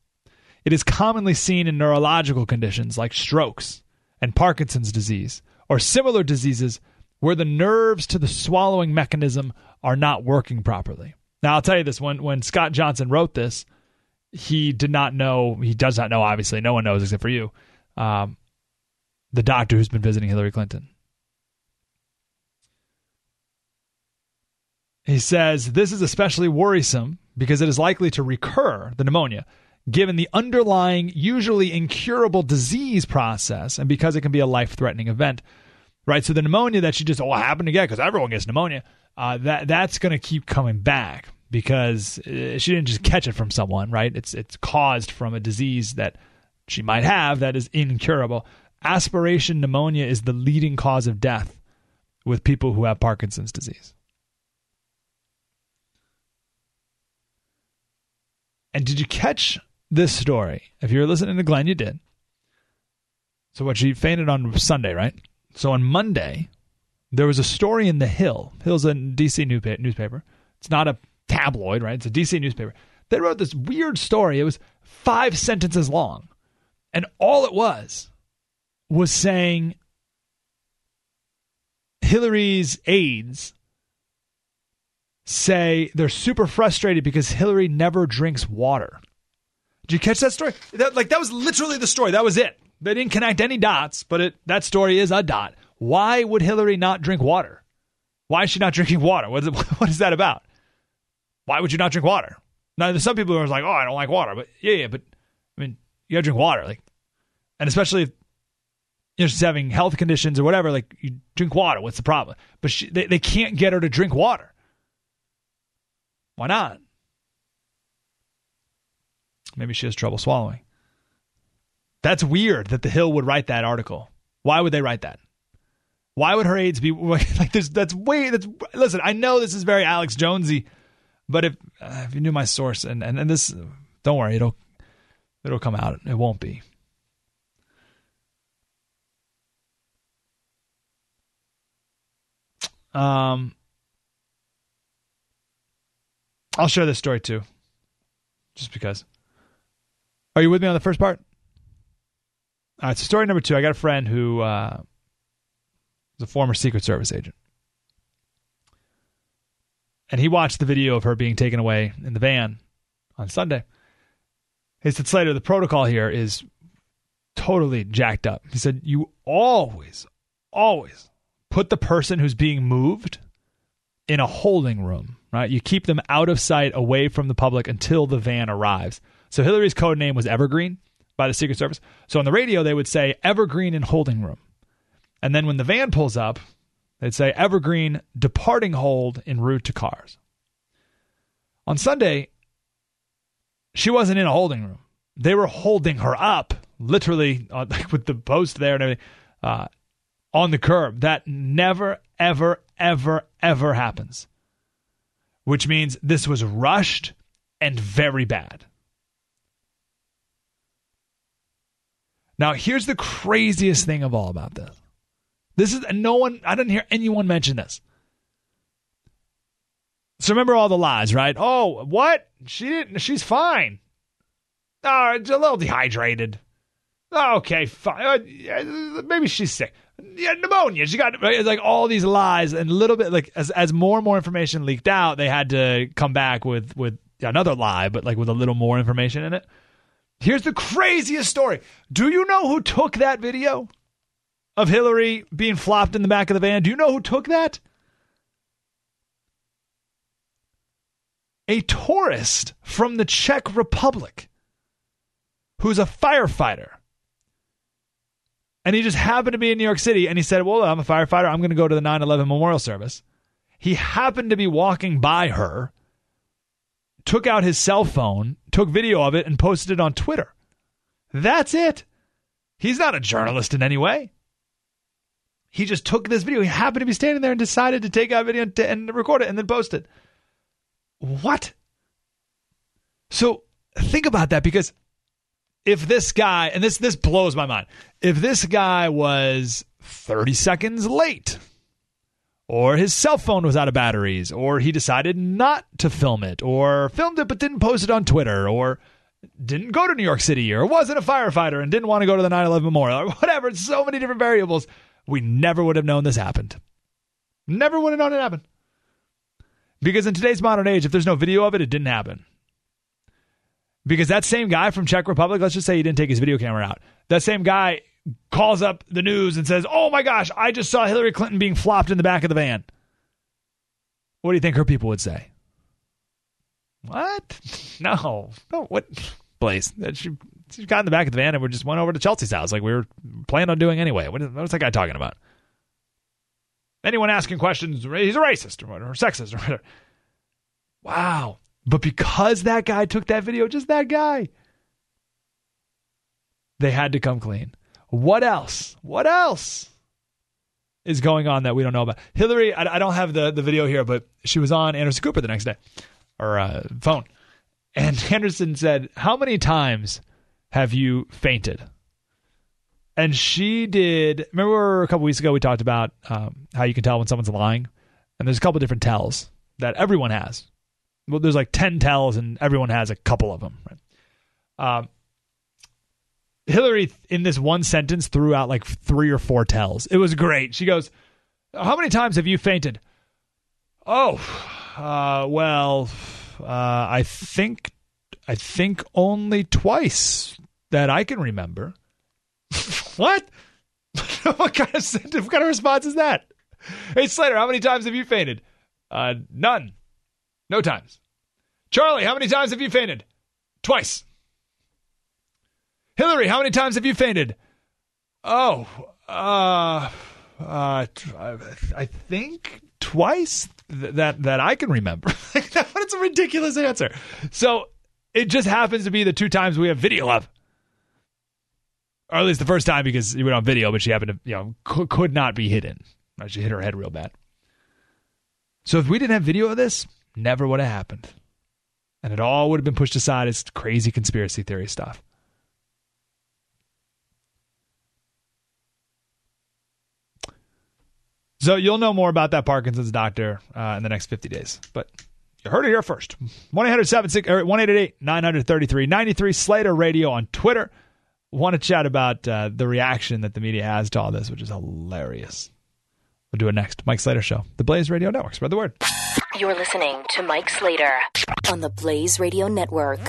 It is commonly seen in neurological conditions like strokes and Parkinson's disease or similar diseases where the nerves to the swallowing mechanism are not working properly. Now, I'll tell you this. When Scott Johnson wrote this, he did not know. He does not know, obviously. No one knows except for you. The doctor who's been visiting Hillary Clinton. He says, this is especially worrisome because it is likely to recur, the pneumonia, given the underlying, usually incurable disease process and because it can be a life-threatening event. Right? So the pneumonia that she just happened to get, because everyone gets pneumonia, that's going to keep coming back. Because she didn't just catch it from someone, right? It's caused from a disease that she might have that is incurable. Aspiration pneumonia is the leading cause of death with people who have Parkinson's disease. And did you catch this story? If you were listening to Glenn, you did. So what, she fainted on Sunday, right? So on Monday, there was a story in The Hill. Hill's a D.C. newspaper. It's not a tabloid, right? It's a DC newspaper. They wrote this weird story. It was 5 sentences long. And all it was saying Hillary's aides say they're super frustrated because Hillary never drinks water. Did you catch that story? That was literally the story. That was it. They didn't connect any dots, but that story is a dot. Why would Hillary not drink water? Why is she not drinking water? What is that about? Why would you not drink water? Now, there's some people who are like, oh, I don't like water. But but I mean, you gotta drink water. And especially if she's having health conditions or whatever, you drink water. What's the problem? But they can't get her to drink water. Why not? Maybe she has trouble swallowing. That's weird that The Hill would write that article. Why would they write that? Why would her aides be like this? Listen, I know this is very Alex Jonesy. But if you knew my source, and this, don't worry, it'll come out. It won't be. I'll share this story too, just because. Are you with me on the first part? All right, so story number 2. I got a friend who was a former Secret Service agent. And he watched the video of her being taken away in the van on Sunday. He said, Slater, the protocol here is totally jacked up. He said, you always put the person who's being moved in a holding room, right? You keep them out of sight, away from the public until the van arrives. So Hillary's code name was Evergreen by the Secret Service. So on the radio, they would say Evergreen in holding room. And then when the van pulls up, they'd say Evergreen departing hold en route to cars. On Sunday, she wasn't in a holding room. They were holding her up, literally, with the post there and everything, on the curb. That never, ever, ever, ever happens. Which means this was rushed and very bad. Now, here's the craziest thing of all about this. I didn't hear anyone mention this. So remember all the lies, right? Oh, what? She's fine. Oh, it's a little dehydrated. Oh, okay, fine. Maybe she's sick. yeah, pneumonias. You got like all these lies, and a little bit like as more and more information leaked out, they had to come back with another lie, but like with a little more information in it. Here's the craziest story. Do you know who took that video of Hillary being flopped in the back of the van? Do you know who took that? A tourist from the Czech Republic who's a firefighter. And he just happened to be in New York City, and he said, well, I'm a firefighter. I'm going to go to the 9/11 memorial service. He happened to be walking by her, took out his cell phone, took video of it, and posted it on Twitter. That's it. He's not a journalist in any way. He just took this video. He happened to be standing there and decided to take out video and record it and then post it. What? So think about that, because if this guy, and this blows my mind, if this guy was 30 seconds late, or his cell phone was out of batteries, or he decided not to film it, or filmed it but didn't post it on Twitter, or didn't go to New York City, or wasn't a firefighter and didn't want to go to the 9/11 memorial, or whatever, so many different variables, we never would have known this happened. Never would have known it happened. Because in today's modern age, if there's no video of it, it didn't happen. Because that same guy from Czech Republic, let's just say he didn't take his video camera out. That same guy calls up the news and says, oh my gosh, I just saw Hillary Clinton being flopped in the back of the van. What do you think her people would say? What? No, what? Blaze, she got in the back of the van and we just went over to Chelsea's house like we were planning on doing anyway. What's that guy talking about? Anyone asking questions, he's a racist or whatever, or sexist or whatever. Wow. But because that guy took that video, just that guy, they had to come clean. What else? What else is going on that we don't know about? Hillary, I don't have the video here, but she was on Anderson Cooper the next day, or phone. And Anderson said, how many times have you fainted? And she did. Remember a couple weeks ago we talked about how you can tell when someone's lying? And there's a couple different tells that everyone has. Well, there's like 10 tells and everyone has a couple of them. Right? Hillary, in this one sentence, threw out like 3 or 4 tells. It was great. She goes, how many times have you fainted? Oh, I think only twice that I can remember. What? What kind of response is that? Hey, Slater, how many times have you fainted? None. No times. Charlie, how many times have you fainted? Twice. Hillary, how many times have you fainted? Oh, I think twice that I can remember. That's a ridiculous answer. So it just happens to be the 2 times we have video of. Or at least the first time because you went on video, but she happened to, could not be hidden. She hit her head real bad. So if we didn't have video of this, never would have happened. And it all would have been pushed aside as crazy conspiracy theory stuff. So you'll know more about that Parkinson's doctor in the next 50 days. But you heard it here first. 1-888-933-93 Slater Radio on Twitter. Want to chat about the reaction that the media has to all this, which is hilarious. We'll do it next. Mike Slater Show, the Blaze Radio Network. Spread the word. You're listening to Mike Slater on the Blaze Radio Network.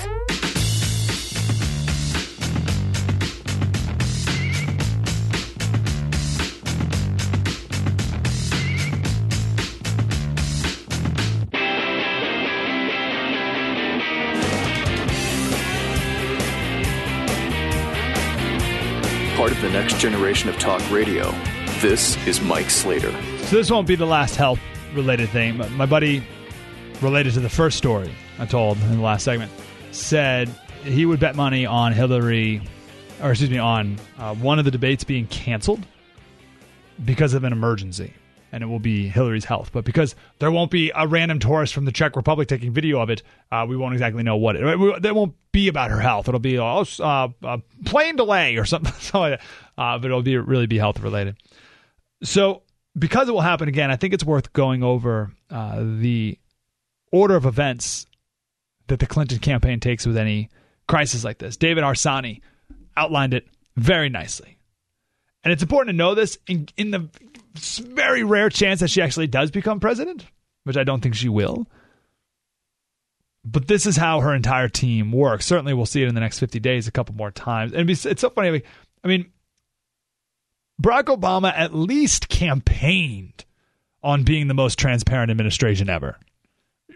Part of the next generation of talk radio. This is Mike Slater. So this won't be the last health-related thing. My buddy, related to the first story I told in the last segment, said he would bet money on one of the debates being canceled because of an emergency, and it will be Hillary's health. But because there won't be a random tourist from the Czech Republic taking video of it, we won't exactly know what it. That won't be about her health. It'll be a plane delay or something like that. But it'll really be health related. So because it will happen again, I think it's worth going over the order of events that the Clinton campaign takes with any crisis like this. David Arsani outlined it very nicely. And it's important to know this in the very rare chance that she actually does become president, which I don't think she will. But this is how her entire team works. Certainly we'll see it in the next 50 days a couple more times. And it's so funny. I mean, Barack Obama at least campaigned on being the most transparent administration ever.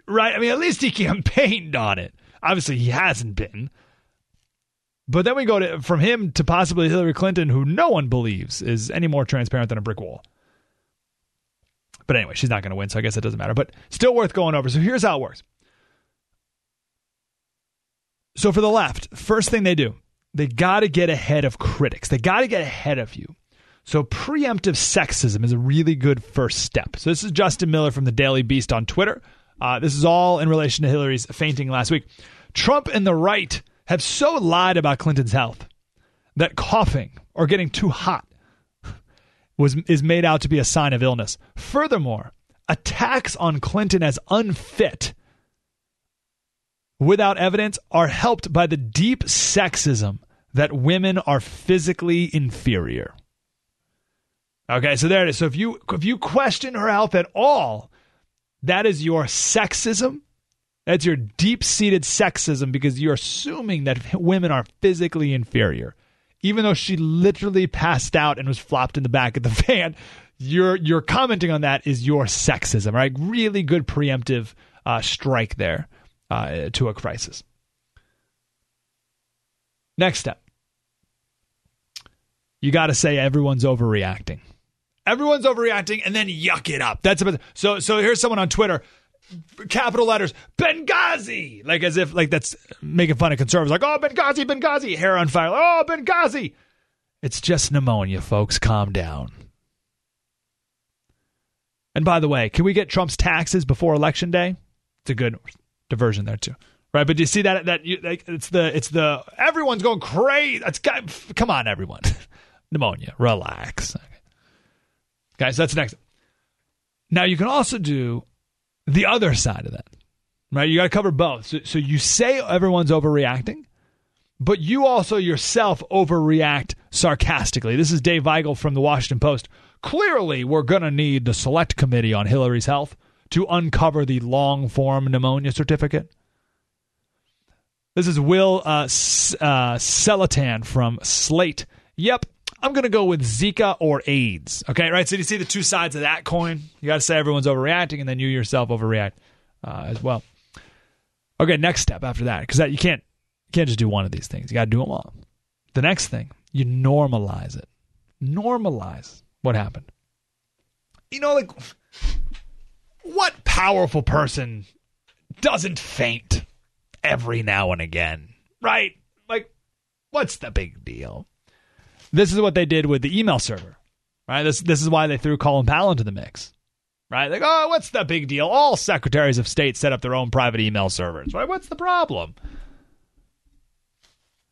Right? I mean, at least he campaigned on it. Obviously, he hasn't been. But then we go to from him to possibly Hillary Clinton, who no one believes is any more transparent than a brick wall. But anyway, she's not going to win, so I guess it doesn't matter. But still worth going over. So here's how it works. So for the left, first thing they do, they got to get ahead of critics. They got to get ahead of you. So preemptive sexism is a really good first step. So this is Justin Miller from the Daily Beast on Twitter. This is all in relation to Hillary's fainting last week. Trump and the right have so lied about Clinton's health that coughing or getting too hot is made out to be a sign of illness. Furthermore, attacks on Clinton as unfit without evidence are helped by the deep sexism that women are physically inferior. Okay, so there it is. So if you question her health at all, that is your sexism. That's your deep-seated sexism because you're assuming that women are physically inferior. Even though she literally passed out and was flopped in the back of the van, you're commenting on that is your sexism, right? Really good preemptive strike there to a crisis. Next step. You got to say everyone's overreacting. Everyone's overreacting and then yuck it up. That's about so here's someone on Twitter, capital letters, Benghazi, like as if like that's making fun of conservatives. Like, oh, Benghazi, Benghazi, hair on fire. Oh, Benghazi. It's just pneumonia, folks. Calm down. And by the way, can we get Trump's taxes before Election Day? It's a good diversion there too. Right, but do you see that you, like, it's the everyone's going crazy. Come on, everyone. Pneumonia, relax. Okay, so that's next. Now, you can also do the other side of that, right? You got to cover both. So you say everyone's overreacting, but you also yourself overreact sarcastically. This is Dave Weigel from the Washington Post. Clearly, we're going to need the select committee on Hillary's health to uncover the long-form pneumonia certificate. This is Will Celotan from Slate. Yep. I'm going to go with Zika or AIDS. Okay, right? So you see the two sides of that coin? You got to say everyone's overreacting, and then you yourself overreact as well. Okay, next step after that, because you can't just do one of these things. You got to do them all. The next thing, you normalize it. Normalize what happened. You know, like, what powerful person doesn't faint every now and again, right? Like, what's the big deal? This is what they did with the email server, right? This is why they threw Colin Powell into the mix, right? Like, oh, what's the big deal? All secretaries of state set up their own private email servers, right? What's the problem?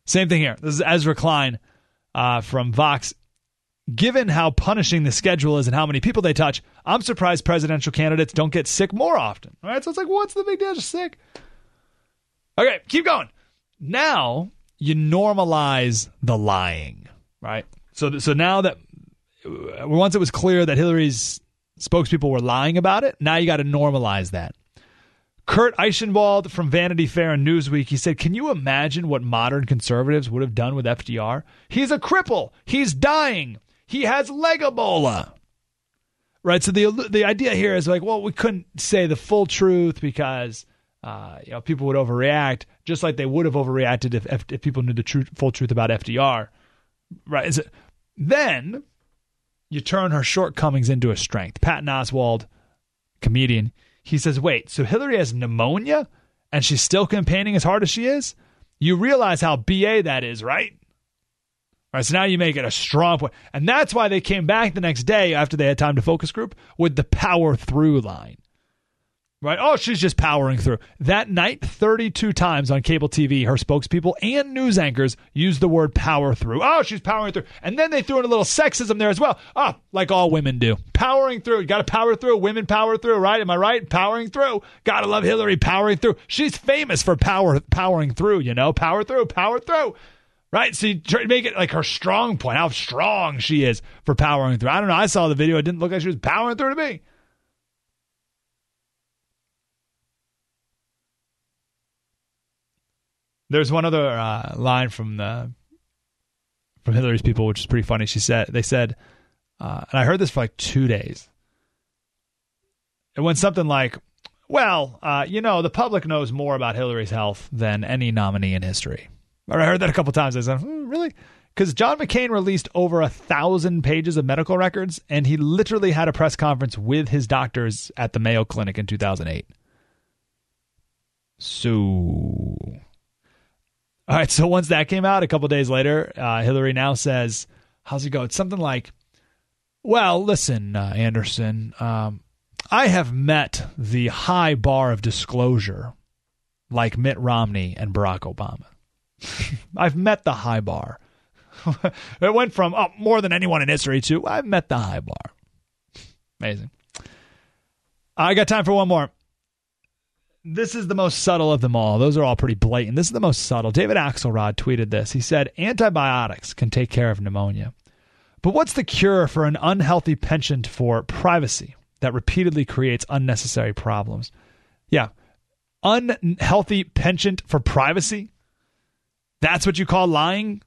Same thing here. This is Ezra Klein from Vox. Given how punishing the schedule is and how many people they touch, I'm surprised presidential candidates don't get sick more often, right? So it's like, what's the big deal? Just sick. Okay, keep going. Now you normalize the lying. Right. So now that once it was clear that Hillary's spokespeople were lying about it, now you got to normalize that. Kurt Eichenwald from Vanity Fair and Newsweek, he said, can you imagine what modern conservatives would have done with FDR? He's a cripple. He's dying. He has leg Ebola. Right. So the idea here is like, well, we couldn't say the full truth because, you know, people would overreact just like they would have overreacted if people knew the full truth about FDR. Right. Then you turn her shortcomings into a strength. Patton Oswalt, comedian, he says, wait, so Hillary has pneumonia and she's still campaigning as hard as she is? You realize how BA that is, right? All right. So now you make it a strong point. And that's why they came back the next day after they had time to focus group with the power through line. Right. Oh, she's just powering through. That night, 32 times on cable TV, her spokespeople and news anchors used the word power through. Oh, she's powering through. And then they threw in a little sexism there as well. Oh, like all women do. Powering through. You got to power through. Women power through, right? Am I right? Powering through. Got to love Hillary powering through. She's famous for powering through, you know. Power through. Right? So you try to make it like her strong point, how strong she is for powering through. I don't know. I saw the video. It didn't look like she was powering through to me. There's one other line from Hillary's people, which is pretty funny. They said, and I heard this for like 2 days. It went something like, the public knows more about Hillary's health than any nominee in history. I heard that a couple times. I said, really? Because John McCain released over 1,000 pages of medical records, and he literally had a press conference with his doctors at the Mayo Clinic in 2008. All right, so once that came out, a couple days later, Hillary now says, how's it go? It's something like, listen, Anderson, I have met the high bar of disclosure like Mitt Romney and Barack Obama. I've met the high bar. It went from more than anyone in history to I've met the high bar. Amazing. I got time for one more. This is the most subtle of them all. Those are all pretty blatant. This is the most subtle. David Axelrod tweeted this. He said, antibiotics can take care of pneumonia. But what's the cure for an unhealthy penchant for privacy that repeatedly creates unnecessary problems? Yeah. Unhealthy penchant for privacy? That's what you call lying?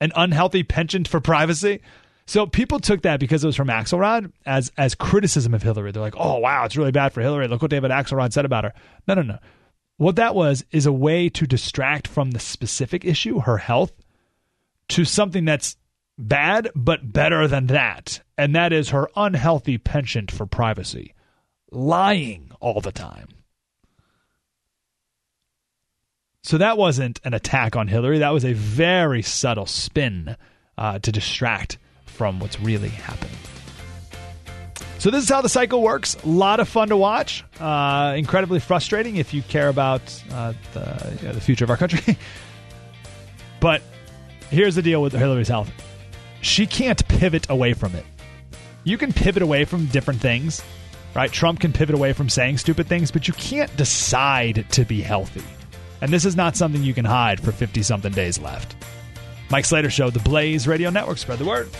An unhealthy penchant for privacy? So people took that, because it was from Axelrod, as criticism of Hillary. They're like, oh, wow, it's really bad for Hillary. Look what David Axelrod said about her. No. What that was is a way to distract from the specific issue, her health, to something that's bad but better than that. And that is her unhealthy penchant for privacy. Lying all the time. So that wasn't an attack on Hillary. That was a very subtle spin to distract from what's really happening. So this is how the cycle works. A lot of fun to watch. Incredibly frustrating if you care about the future of our country. But here's the deal with Hillary's health. She can't pivot away from it. You can pivot away from different things, right? Trump can pivot away from saying stupid things, but you can't decide to be healthy. And this is not something you can hide for 50-something days left. Mike Slater Show, The Blaze Radio Network. Spread the word.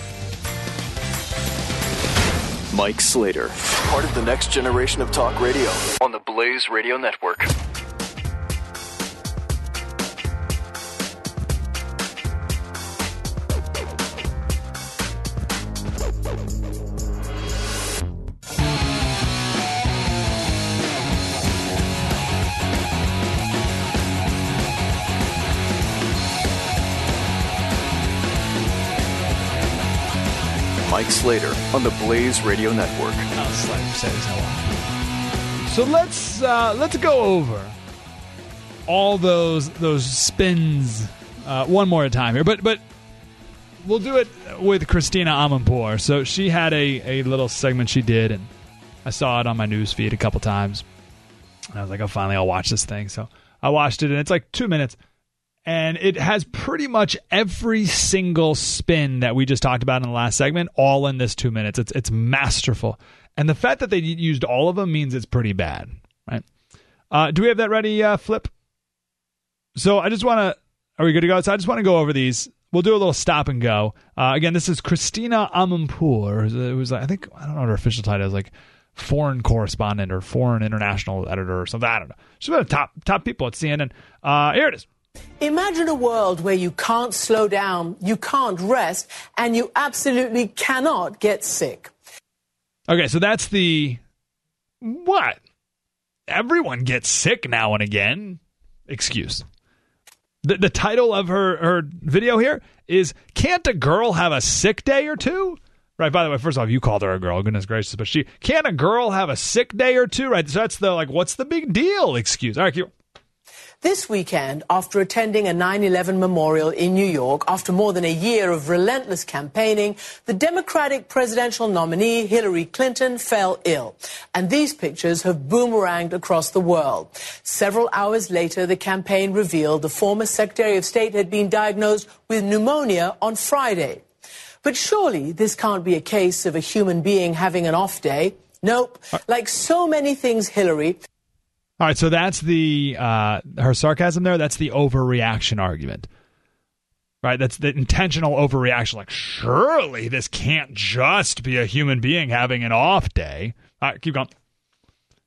Mike Slater, part of the next generation of talk radio on The Blaze Radio Network. Mike Slater on the Blaze Radio Network. So let's go over all those spins one more time here, but we'll do it with Christiane Amanpour. So she had a little segment she did, and I saw it on my news feed a couple times. And I was like, oh, finally I'll watch this thing. So I watched it, and it's like 2 minutes. And it has pretty much every single spin that we just talked about in the last segment, all in this 2 minutes. It's masterful. And the fact that they used all of them means it's pretty bad, right? Do we have that ready, Flip? So I just want to... Are we good to go? So I just want to go over these. We'll do a little stop and go. Again, this is Christiane Amanpour. It was, I think, I don't know what her official title is, like foreign correspondent or foreign international editor or something. I don't know. She's one of the top people at CNN. Here it is. Imagine a world where you can't slow down, you can't rest, and you absolutely cannot get sick. Okay, so that's the... What? Everyone gets sick now and again. Excuse. The title of her video here is, Can't a Girl Have a Sick Day or Two? Right, by the way, first off, you called her a girl, goodness gracious, but she... Can't a girl have a sick day or two? Right, so that's the, like, what's the big deal excuse? All right, keep... This weekend, after attending a 9/11 memorial in New York, after more than a year of relentless campaigning, the Democratic presidential nominee, Hillary Clinton, fell ill. And these pictures have boomeranged across the world. Several hours later, the campaign revealed the former Secretary of State had been diagnosed with pneumonia on Friday. But surely this can't be a case of a human being having an off day. Nope. Like so many things, Hillary... All right, so that's her sarcasm there. That's the overreaction argument. right? That's the intentional overreaction. Like, surely this can't just be a human being having an off day. All right, keep going.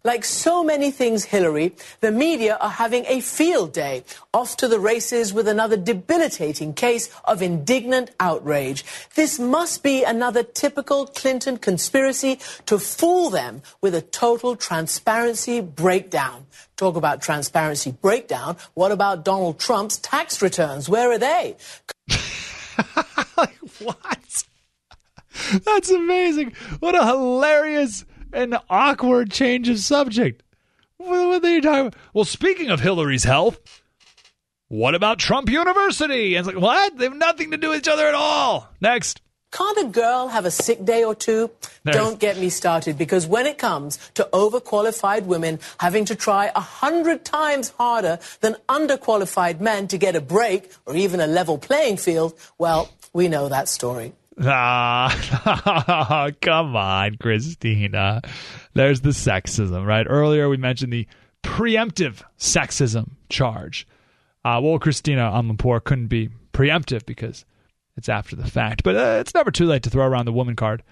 Like so many things, Hillary, the media are having a field day, off to the races with another debilitating case of indignant outrage. This must be another typical Clinton conspiracy to fool them with a total transparency breakdown. Talk about transparency breakdown. What about Donald Trump's tax returns? Where are they? What? That's amazing. What a hilarious... an awkward change of subject. What are you talking about? Well, speaking of Hillary's health, what about Trump University? And it's like, what? They have nothing to do with each other at all. Next. Can't a girl have a sick day or two? Don't get me started, because when it comes to overqualified women having to try 100 times harder than underqualified men to get a break or even a level playing field, well, we know that story. Ah, come on, Christina. There's the sexism, right? Earlier we mentioned the preemptive sexism charge. Well, Christiane Amanpour couldn't be preemptive because it's after the fact. But it's never too late to throw around the woman card.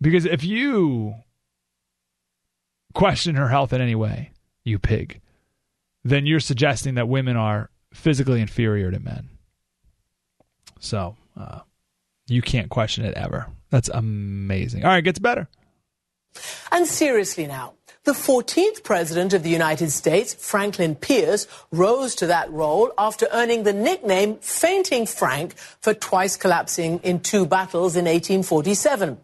Because if you question her health in any way, you pig, then you're suggesting that women are physically inferior to men. So, you can't question it ever. That's amazing. All right, gets better. And seriously now, the 14th president of the United States, Franklin Pierce, rose to that role after earning the nickname Fainting Frank for twice collapsing in two battles in 1847.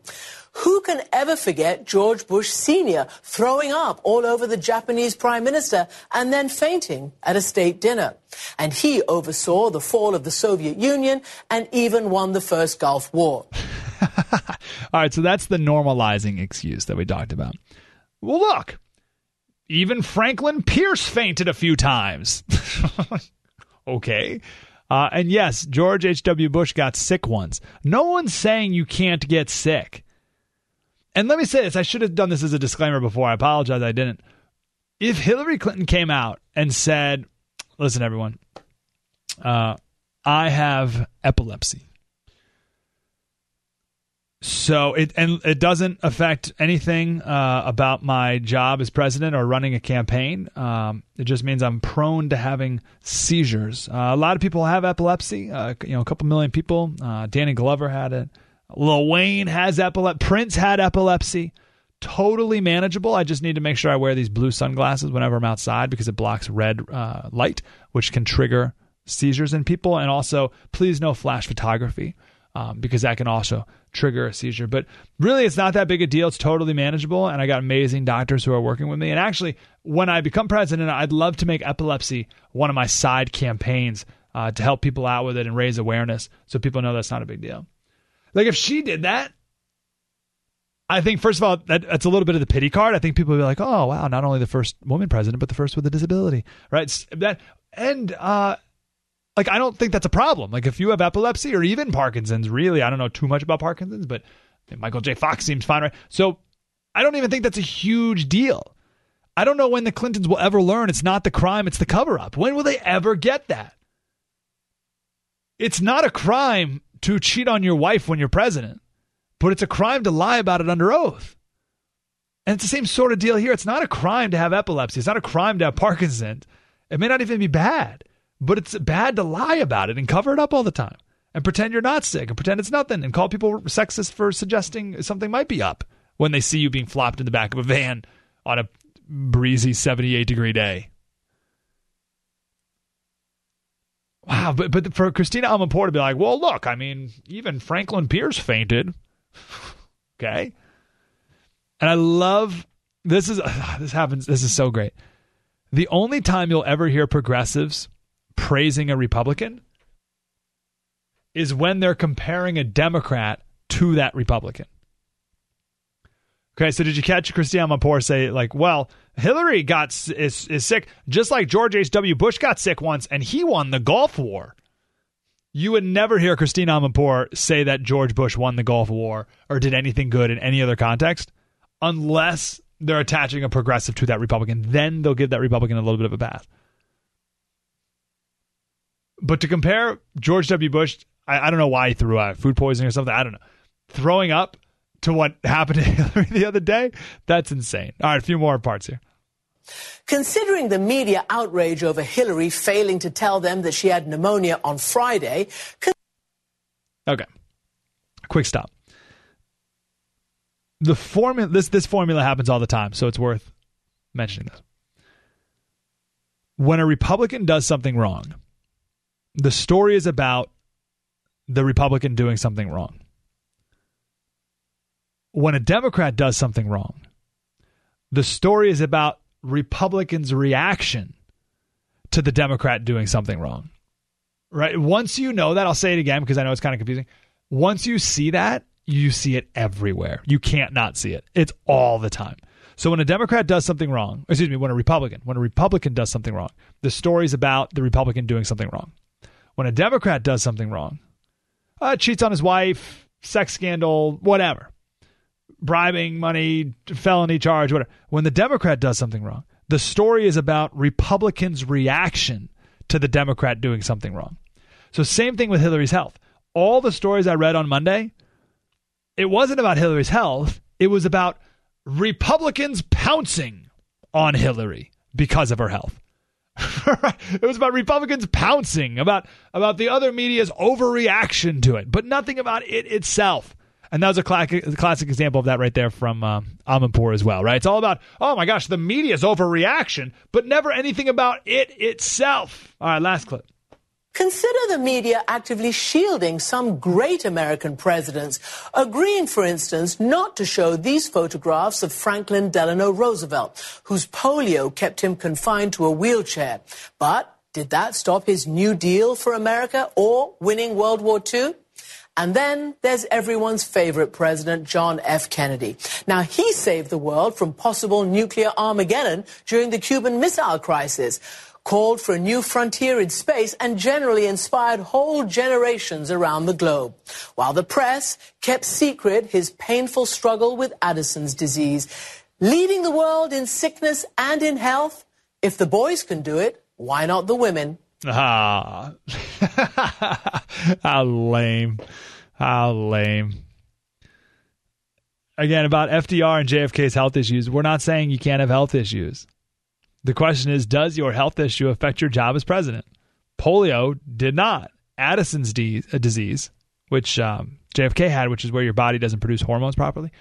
Who can ever forget George Bush Sr. throwing up all over the Japanese prime minister and then fainting at a state dinner? And he oversaw the fall of the Soviet Union and even won the first Gulf War. All right, so that's the normalizing excuse that we talked about. Well, look, even Franklin Pierce fainted a few times. Okay. And yes, George H.W. Bush got sick once. No one's saying you can't get sick. And let me say this, I should have done this as a disclaimer before. I apologize, I didn't. If Hillary Clinton came out and said, listen, everyone, I have epilepsy. So it doesn't affect anything about my job as president or running a campaign. It just means I'm prone to having seizures. A lot of people have epilepsy, a couple million people. Danny Glover had it. Lil Wayne has epilepsy. Prince had epilepsy. Totally manageable. I just need to make sure I wear these blue sunglasses whenever I'm outside because it blocks red light, which can trigger seizures in people. And also, please no flash photography because that can also trigger a seizure. But really, it's not that big a deal. It's totally manageable. And I got amazing doctors who are working with me. And actually, when I become president, I'd love to make epilepsy one of my side campaigns to help people out with it and raise awareness so people know that's not a big deal. Like, if she did that, I think, first of all, that's a little bit of the pity card. I think people would be like, oh, wow, not only the first woman president, but the first with a disability, right? And I don't think that's a problem. Like, if you have epilepsy or even Parkinson's, really, I don't know too much about Parkinson's, but Michael J. Fox seems fine, right? So I don't even think that's a huge deal. I don't know when the Clintons will ever learn it's not the crime, it's the cover-up. When will they ever get that? It's not a crime to cheat on your wife when you're president, but it's a crime to lie about it under oath. And it's the same sort of deal here. It's not a crime to have epilepsy. It's not a crime to have Parkinson's. It may not even be bad, but it's bad to lie about it and cover it up all the time and pretend you're not sick and pretend it's nothing and call people sexist for suggesting something might be up when they see you being flopped in the back of a van on a breezy 78-degree day. Wow, but for Christiane Amanpour to be like, well, look, I mean, even Franklin Pierce fainted. Okay. And I love, this is so great. The only time you'll ever hear progressives praising a Republican is when they're comparing a Democrat to that Republican. Okay, so did you catch Christiane Amanpour say, like, well, Hillary is sick, just like George H.W. Bush got sick once, and he won the Gulf War. You would never hear Christiane Amanpour say that George Bush won the Gulf War or did anything good in any other context, unless they're attaching a progressive to that Republican. Then they'll give that Republican a little bit of a pass. But to compare George W. Bush, I don't know why he threw out food poisoning or something. I don't know. Throwing up to what happened to Hillary the other day, that's insane. All right, a few more parts here. Considering the media outrage over Hillary failing to tell them that she had pneumonia on Friday. Okay. Quick stop. The formula, this formula happens all the time, so it's worth mentioning this. When a Republican does something wrong, the story is about the Republican doing something wrong. When a Democrat does something wrong, the story is about Republicans' reaction to the Democrat doing something wrong. Right? Once you know that, I'll say it again because I know it's kind of confusing. Once you see that, you see it everywhere. You can't not see it. It's all the time. So when a Democrat does something wrong, excuse me, when a Republican does something wrong, the story's about the Republican doing something wrong. When a Democrat does something wrong, cheats on his wife, sex scandal, whatever, bribing money, felony charge, whatever. When the Democrat does something wrong, the story is about Republicans' reaction to the Democrat doing something wrong. So same thing with Hillary's health. All the stories I read on Monday, it wasn't about Hillary's health. It was about Republicans pouncing on Hillary because of her health. It was about Republicans pouncing, about the other media's overreaction to it, but nothing about it itself. And that was a classic example of that right there from Amanpour as well, right? It's all about, oh my gosh, the media's overreaction, but never anything about it itself. All right, last clip. Consider the media actively shielding some great American presidents, agreeing, for instance, not to show these photographs of Franklin Delano Roosevelt, whose polio kept him confined to a wheelchair. But did that stop his New Deal for America or winning World War II? And then there's everyone's favorite president, John F. Kennedy. Now, he saved the world from possible nuclear Armageddon during the Cuban Missile Crisis, called for a new frontier in space, and generally inspired whole generations around the globe, while the press kept secret his painful struggle with Addison's disease, leading the world in sickness and in health. If the boys can do it, why not the women? Ah, how lame. How lame. Again, about FDR and JFK's health issues, we're not saying you can't have health issues. The question is, does your health issue affect your job as president? Polio did not. Addison's disease, which JFK had, which is where your body doesn't produce hormones properly,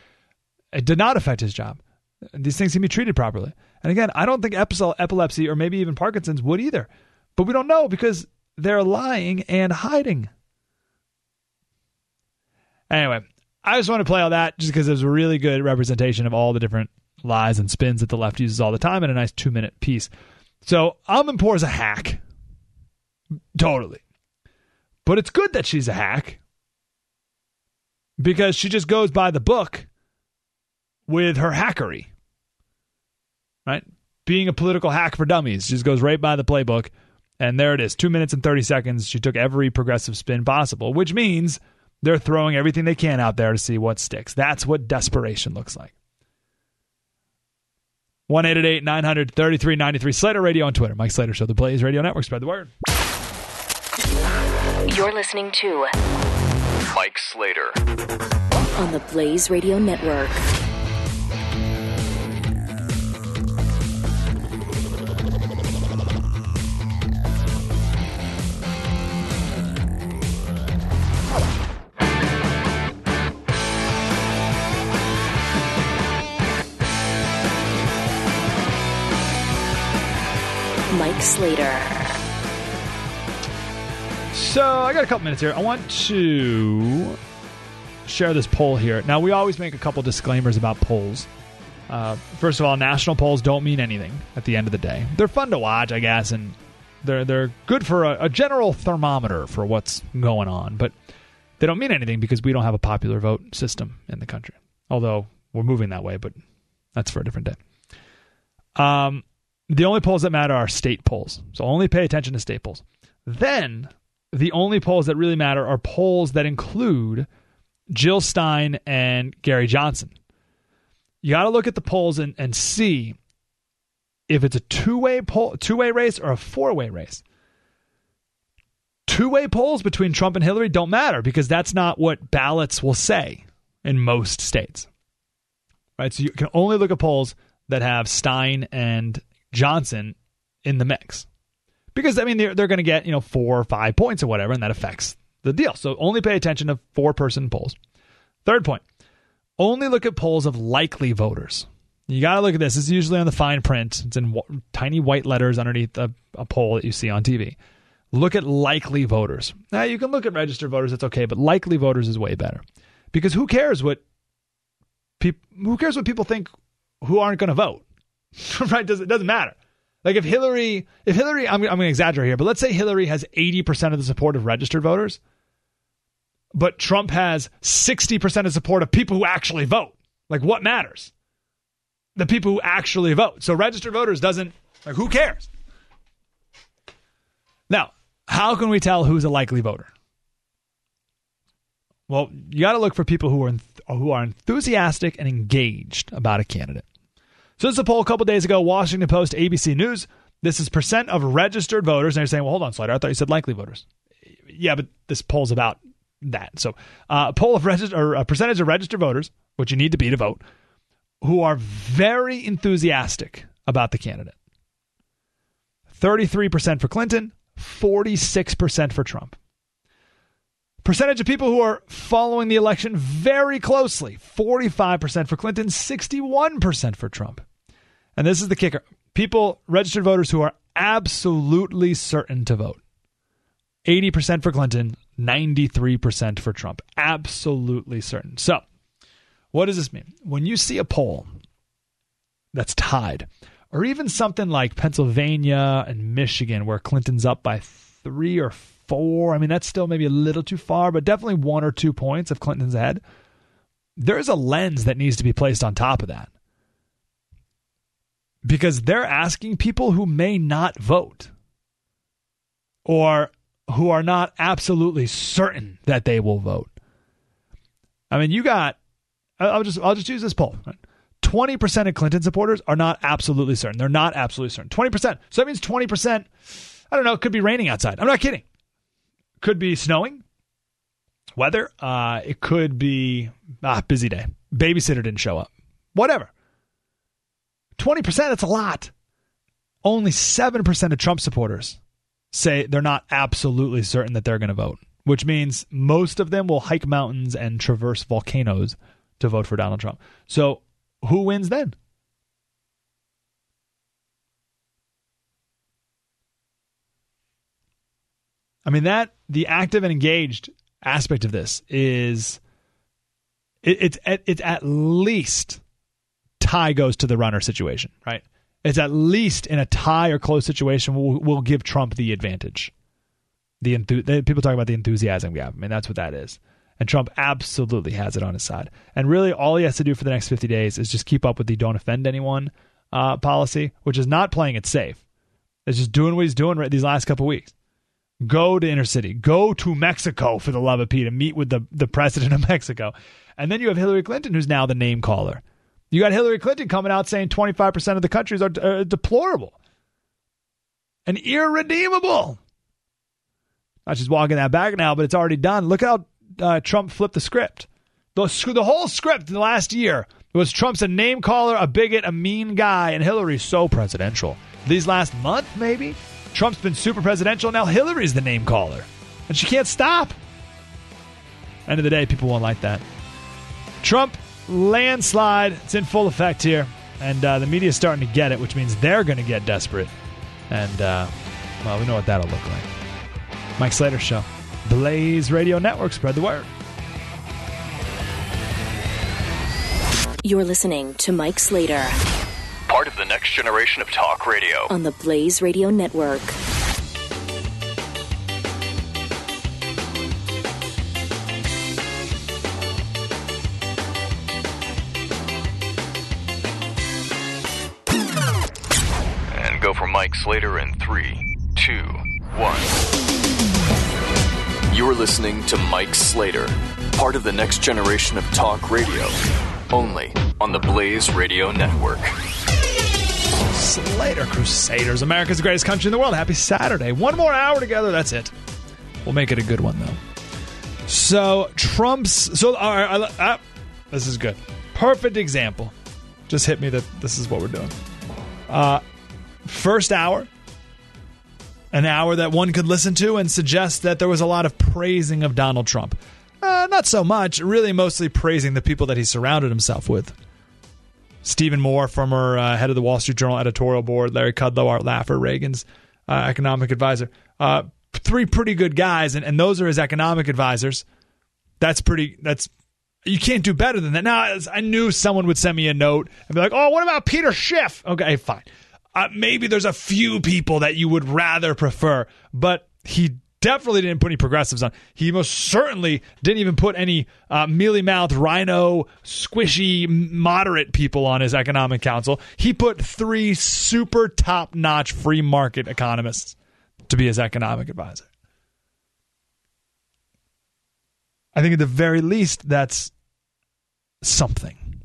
it did not affect his job. These things can be treated properly. And again, I don't think epilepsy or maybe even Parkinson's would either. But we don't know because they're lying and hiding. Anyway, I just want to play all that just because it was a really good representation of all the different lies and spins that the left uses all the time in a nice 2-minute piece. So Amanpour is a hack. Totally. But it's good that she's a hack because she just goes by the book with her hackery. Right? Being a political hack for dummies. She just goes right by the playbook, and there it is. 2 minutes and 30 seconds. She took every progressive spin possible, which means they're throwing everything they can out there to see what sticks. That's what desperation looks like. 1-888-900-3393. Slater Radio on Twitter. Mike Slater Show, the Blaze Radio Network. Spread the word. You're listening to Mike Slater on the Blaze Radio Network. Slater. So I got a couple minutes here. I want to share this poll here. Now, we always make a couple disclaimers about polls. First of all, national polls don't mean anything at the end of the day. They're fun to watch, I guess, and they're good for a general thermometer for what's going on. But they don't mean anything because we don't have a popular vote system in the country. Although we're moving that way, but that's for a different day. The only polls that matter are state polls. So only pay attention to state polls. Then the only polls that really matter are polls that include Jill Stein and Gary Johnson. You got to look at the polls and see if it's a two-way race or a four-way race. two-way polls between Trump and Hillary don't matter because that's not what ballots will say in most states. Right? So you can only look at polls that have Stein and Johnson in the mix. Because, I mean, they're going to get, 4 or 5 points or whatever, and that affects the deal. So only pay attention to four-person polls. Third point, only look at polls of likely voters. You got to look at this. This is usually on the fine print. It's in tiny white letters underneath a poll that you see on TV. Look at likely voters. Now, you can look at registered voters. That's okay. But likely voters is way better. Because who cares what people think who aren't going to vote? Right? It doesn't matter. Like if Hillary, I'm going to exaggerate here, but let's say Hillary has 80% of the support of registered voters, but Trump has 60% of support of people who actually vote. Like, what matters? The people who actually vote. So registered voters who cares? Now, how can we tell who's a likely voter? Well, you got to look for people who are enthusiastic and engaged about a candidate. So this is a poll a couple days ago, Washington Post, ABC News. This is percent of registered voters. And you're saying, well, hold on, Slater, I thought you said likely voters. Yeah, but this poll's about that. So a poll of a percentage of registered voters, which you need to be to vote, who are very enthusiastic about the candidate. 33% for Clinton, 46% for Trump. Percentage of people who are following the election very closely, 45% for Clinton, 61% for Trump. And this is the kicker. People, registered voters who are absolutely certain to vote. 80% for Clinton, 93% for Trump. Absolutely certain. So, what does this mean? When you see a poll that's tied, or even something like Pennsylvania and Michigan where Clinton's up by 3 or 4, I mean, that's still maybe a little too far, but definitely 1 or 2 points of Clinton's ahead. There's a lens that needs to be placed on top of that. Because they're asking people who may not vote or who are not absolutely certain that they will vote. I mean, you got... I'll just use this poll. 20% of Clinton supporters are not absolutely certain. They're not absolutely certain. 20%. So that means 20%, I don't know, it could be raining outside. I'm not kidding. Could be snowing, weather. It could be busy day. Babysitter didn't show up. Whatever. 20%, that's a lot. Only 7% of Trump supporters say they're not absolutely certain that they're going to vote, which means most of them will hike mountains and traverse volcanoes to vote for Donald Trump. So who wins then? I mean, the active and engaged aspect of this is it's at least tie goes to the runner situation, right? It's at least in a tie or close situation we'll give Trump the advantage. People talk about the enthusiasm gap. I mean, that's what that is. And Trump absolutely has it on his side. And really, all he has to do for the next 50 days is just keep up with the don't offend anyone policy, which is not playing it safe. It's just doing what he's doing right these last couple of weeks. Go to inner city. Go to Mexico, for the love of Pete, and meet with the president of Mexico. And then you have Hillary Clinton, who's now the name caller. You got Hillary Clinton coming out saying 25% of the countries are deplorable and irredeemable. Now she's walking that back now, but it's already done. Look how Trump flipped the script. The whole script in the last year was Trump's a name caller, a bigot, a mean guy, and Hillary's so presidential. These last month, maybe, Trump's been super presidential. Now Hillary's the name caller, and she can't stop. End of the day, people won't like that. Trump landslide. It's in full effect here, and the media's starting to get it, which means they're going to get desperate. And well, we know what that'll look like. Mike Slater Show. Blaze Radio Network. Spread the word. You're listening to Mike Slater, part of the next generation of talk radio, on the Blaze Radio Network. And go for Mike Slater in 3, 2, 1. You're listening to Mike Slater, part of the next generation of talk radio, only on the Blaze Radio Network. Slater Crusaders, America's greatest country in the world. Happy Saturday. One more hour together, that's it. We'll make it a good one, though. So Trump's... So all right, this is good. Perfect example. Just hit me that this is what we're doing. First hour. An hour that one could listen to and suggest that there was a lot of praising of Donald Trump. Not so much. Really mostly praising the people that he surrounded himself with. Stephen Moore, former head of the Wall Street Journal editorial board, Larry Kudlow, Art Laffer, Reagan's economic advisor. Three pretty good guys, and those are his economic advisors. That's you can't do better than that. Now, I knew someone would send me a note and be like, oh, what about Peter Schiff? Okay, fine. Maybe there's a few people that you would rather prefer, but he definitely didn't put any progressives on. He most certainly didn't even put any mealy-mouthed, rhino, squishy, moderate people on his economic council. He put three super top-notch free market economists to be his economic advisor. I think at the very least, that's something.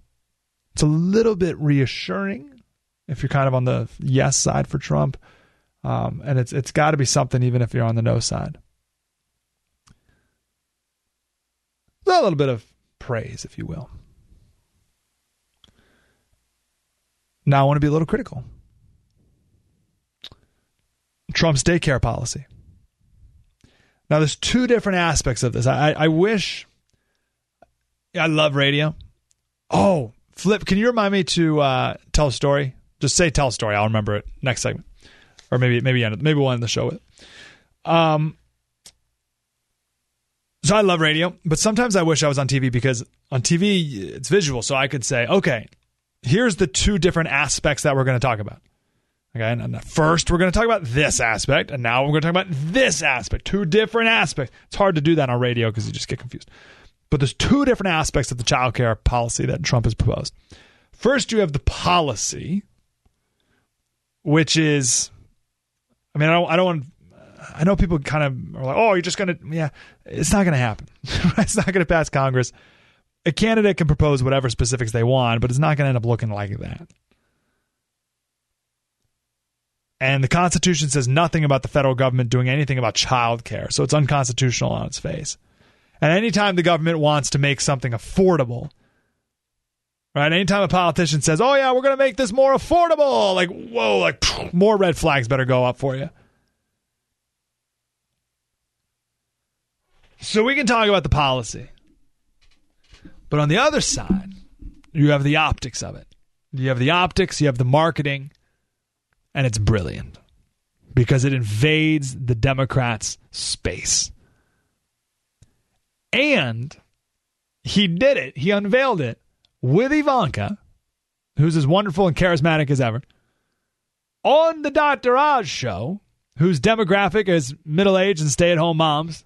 It's a little bit reassuring if you're kind of on the yes side for Trump. And it's got to be something even if you're on the no side. A little bit of praise, if you will. Now I want to be a little critical. Trump's daycare policy. Now there's two different aspects of this. I wish... I love radio. Oh, Flip, can you remind me to tell a story? Just say tell a story. I'll remember it next segment. Or maybe we'll end the show with. So I love radio, but sometimes I wish I was on TV because on TV it's visual. So I could say, okay, here's the two different aspects that we're going to talk about. Okay, and first we're going to talk about this aspect, and now we're going to talk about this aspect. Two different aspects. It's hard to do that on radio because you just get confused. But there's two different aspects of the child care policy that Trump has proposed. First, you have the policy, which is... I mean, I know people kind of are like, oh, you're just going to, yeah, it's not going to happen. It's not going to pass Congress. A candidate can propose whatever specifics they want, but it's not going to end up looking like that. And the Constitution says nothing about the federal government doing anything about child care, so it's unconstitutional on its face. And anytime the government wants to make something affordable, right? Anytime a politician says, oh, yeah, we're going to make this more affordable, like, whoa, like pff, more red flags better go up for you. So we can talk about the policy. But on the other side, you have the optics of it. You have the optics, you have the marketing, and it's brilliant because it invades the Democrats' space. And he did it. He unveiled it. With Ivanka, who's as wonderful and charismatic as ever, on the Dr. Oz show, whose demographic is middle-aged and stay-at-home moms,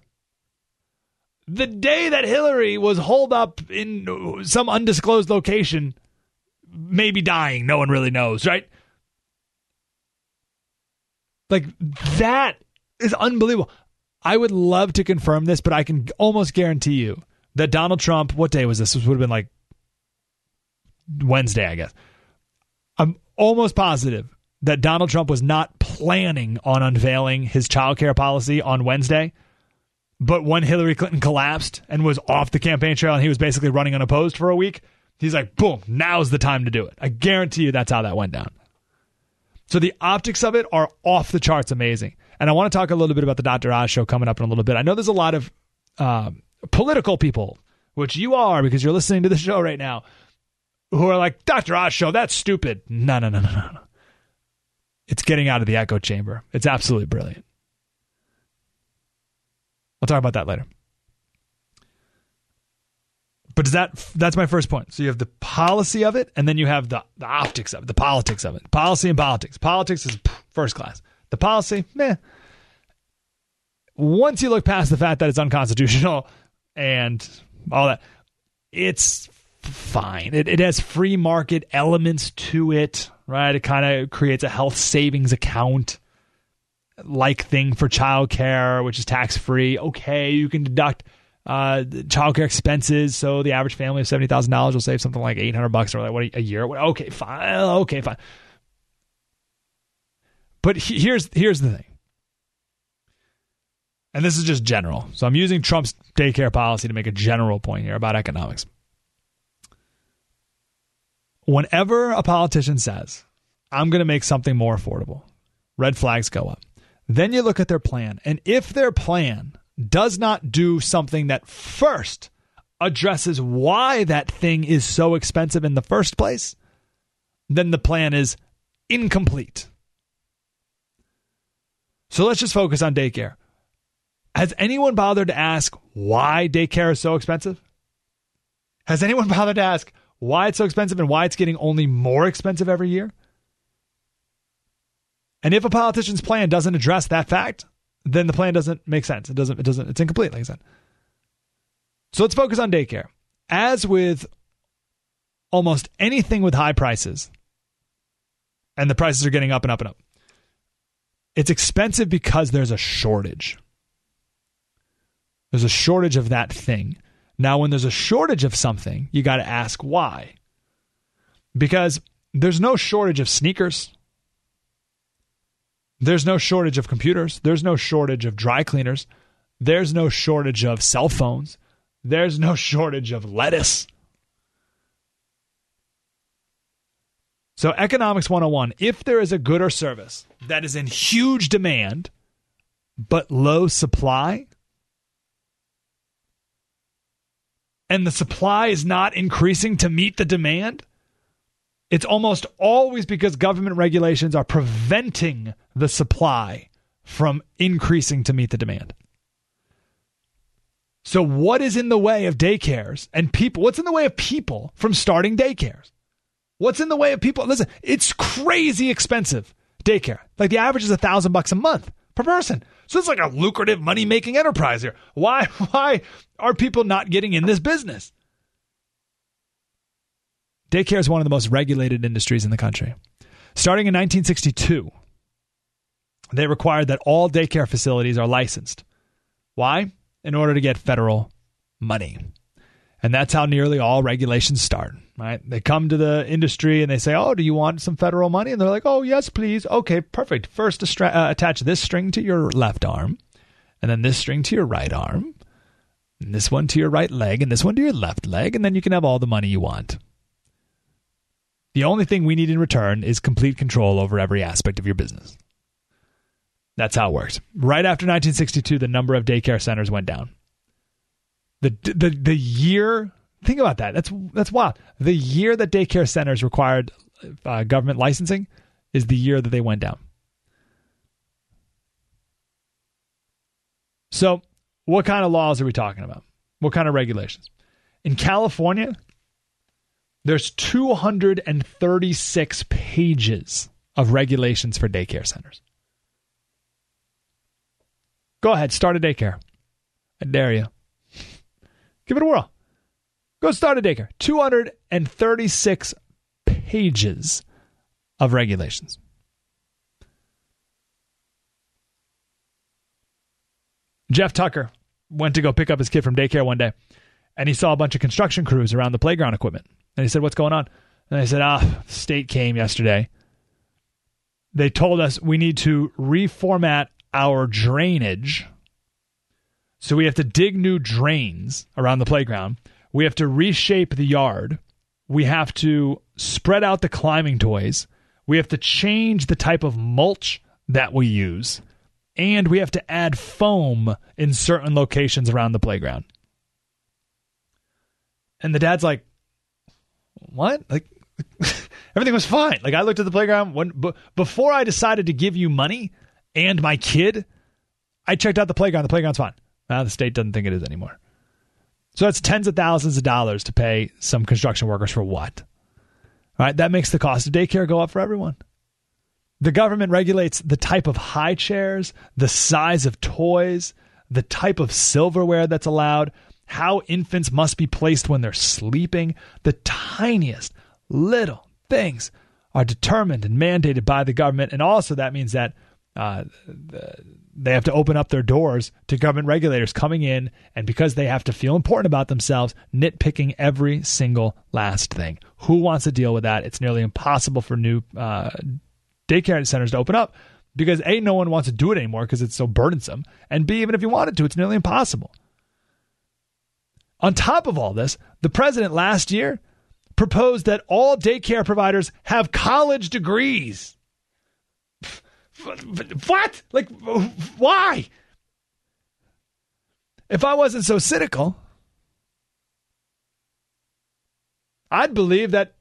the day that Hillary was holed up in some undisclosed location, maybe dying, no one really knows, right? Like, that is unbelievable. I would love to confirm this, but I can almost guarantee you that Donald Trump, what day was this? This would have been like Wednesday, I guess. I'm almost positive that Donald Trump was not planning on unveiling his child care policy on Wednesday, but when Hillary Clinton collapsed and was off the campaign trail and he was basically running unopposed for a week, he's like, boom, now's the time to do it. I guarantee you that's how that went down. So the optics of it are off the charts amazing. And I want to talk a little bit about the Dr. Oz show coming up in a little bit. I know there's a lot of political people, which you are because you're listening to the show right now, who are like, Dr. Oz show, that's stupid. No. It's getting out of the echo chamber. It's absolutely brilliant. I'll talk about that later. But that's my first point. So you have the policy of it, and then you have the optics of it, the politics of it. Policy and politics. Politics is first class. The policy, meh. Once you look past the fact that it's unconstitutional and all that, it's... fine. It has free market elements to it, right? It kind of creates a health savings account like thing for childcare, which is tax-free. Okay, you can deduct childcare expenses, so the average family of $70,000 will save something like $800 or like what a year. Okay, fine. But here's the thing. And this is just general. So I'm using Trump's daycare policy to make a general point here about economics. Whenever a politician says, I'm going to make something more affordable, red flags go up. Then you look at their plan. And if their plan does not do something that first addresses why that thing is so expensive in the first place, then the plan is incomplete. So let's just focus on daycare. Has anyone bothered to ask why daycare is so expensive? Has anyone bothered to ask why it's so expensive and why it's getting only more expensive every year? And if a politician's plan doesn't address that fact, then the plan doesn't make sense. It doesn't, it's incomplete, like I said. So let's focus on daycare. As with almost anything with high prices, and the prices are getting up and up and up, it's expensive because there's a shortage. There's a shortage of that thing. Now, when there's a shortage of something, you got to ask why. Because there's no shortage of sneakers. There's no shortage of computers. There's no shortage of dry cleaners. There's no shortage of cell phones. There's no shortage of lettuce. So Economics 101, if there is a good or service that is in huge demand but low supply, and the supply is not increasing to meet the demand, it's almost always because government regulations are preventing the supply from increasing to meet the demand. So what is in the way of daycares and people? What's in the way of people from starting daycares? What's in the way of people? Listen, it's crazy expensive, daycare. Like the average is $1,000 a month per person. So it's like a lucrative money-making enterprise here. Why are people not getting in this business? Daycare is one of the most regulated industries in the country. Starting in 1962, they required that all daycare facilities are licensed. Why? In order to get federal money. And that's how nearly all regulations start, right? They come to the industry and they say, oh, do you want some federal money? And they're like, oh, yes, please. Okay, perfect. First, attach this string to your left arm, and then this string to your right arm, and this one to your right leg, and this one to your left leg, and then you can have all the money you want. The only thing we need in return is complete control over every aspect of your business. That's how it works. Right after 1962, the number of daycare centers went down. The year, think about that. That's wild. The year that daycare centers required government licensing is the year that they went down. So what kind of laws are we talking about? What kind of regulations? In California, there's 236 pages of regulations for daycare centers. Go ahead, start a daycare. I dare you. Give it a whirl. Go start a daycare. 236 pages of regulations. Jeff Tucker went to go pick up his kid from daycare one day, and he saw a bunch of construction crews around the playground equipment. And he said, what's going on? And they said, the state came yesterday. They told us we need to reformat our drainage. So we have to dig new drains around the playground. We have to reshape the yard. We have to spread out the climbing toys. We have to change the type of mulch that we use. And we have to add foam in certain locations around the playground. And the dad's like, what? Like everything was fine. Like I looked at the playground before I decided to give you money and my kid, I checked out the playground. The playground's fine. Now the state doesn't think it is anymore. So that's tens of thousands of dollars to pay some construction workers for what? All right, that makes the cost of daycare go up for everyone. The government regulates the type of high chairs, the size of toys, the type of silverware that's allowed, how infants must be placed when they're sleeping. The tiniest little things are determined and mandated by the government. And also that means that they have to open up their doors to government regulators coming in, and because they have to feel important about themselves, nitpicking every single last thing. Who wants to deal with that? It's nearly impossible for new daycare centers to open up because A, no one wants to do it anymore because it's so burdensome, and B, even if you wanted to, it's nearly impossible. On top of all this, the president last year proposed that all daycare providers have college degrees. What? Like, why? If I wasn't so cynical, I'd believe that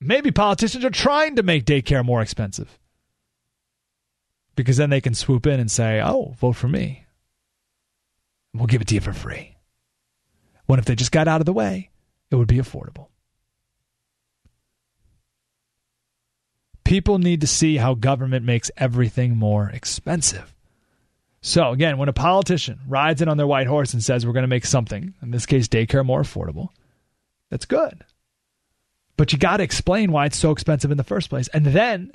maybe politicians are trying to make daycare more expensive, because then they can swoop in and say, oh, vote for me, we'll give it to you for free. When if they just got out of the way, it would be affordable. People need to see how government makes everything more expensive. So again, when a politician rides in on their white horse and says we're going to make something, in this case daycare, more affordable, that's good. But you got to explain why it's so expensive in the first place. And then,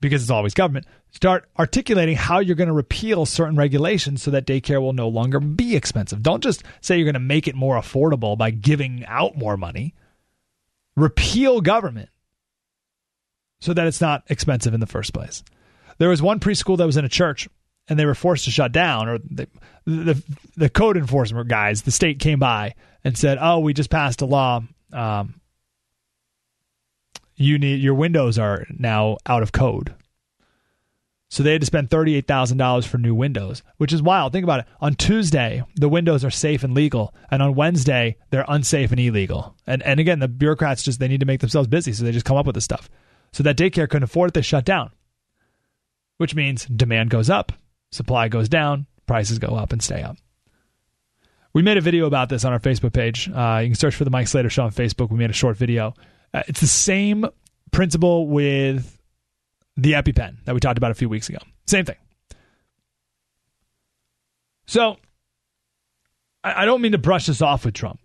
because it's always government, start articulating how you're going to repeal certain regulations so that daycare will no longer be expensive. Don't just say you're going to make it more affordable by giving out more money. Repeal government so that it's not expensive in the first place. There was one preschool that was in a church, and they were forced to shut down. Or the code enforcement guys, the state came by and said, "Oh, we just passed a law. Your windows are now out of code." So they had to spend $38,000 for new windows, which is wild. Think about it. On Tuesday, the windows are safe and legal, and on Wednesday, they're unsafe and illegal. And again, the bureaucrats just, they need to make themselves busy, so they just come up with this stuff. So that daycare couldn't afford it, they shut down. Which means demand goes up, supply goes down, prices go up and stay up. We made a video about this on our Facebook page. You can search for The Mike Slater Show on Facebook. We made a short video. It's the same principle with the EpiPen that we talked about a few weeks ago. Same thing. So I don't mean to brush this off with Trump.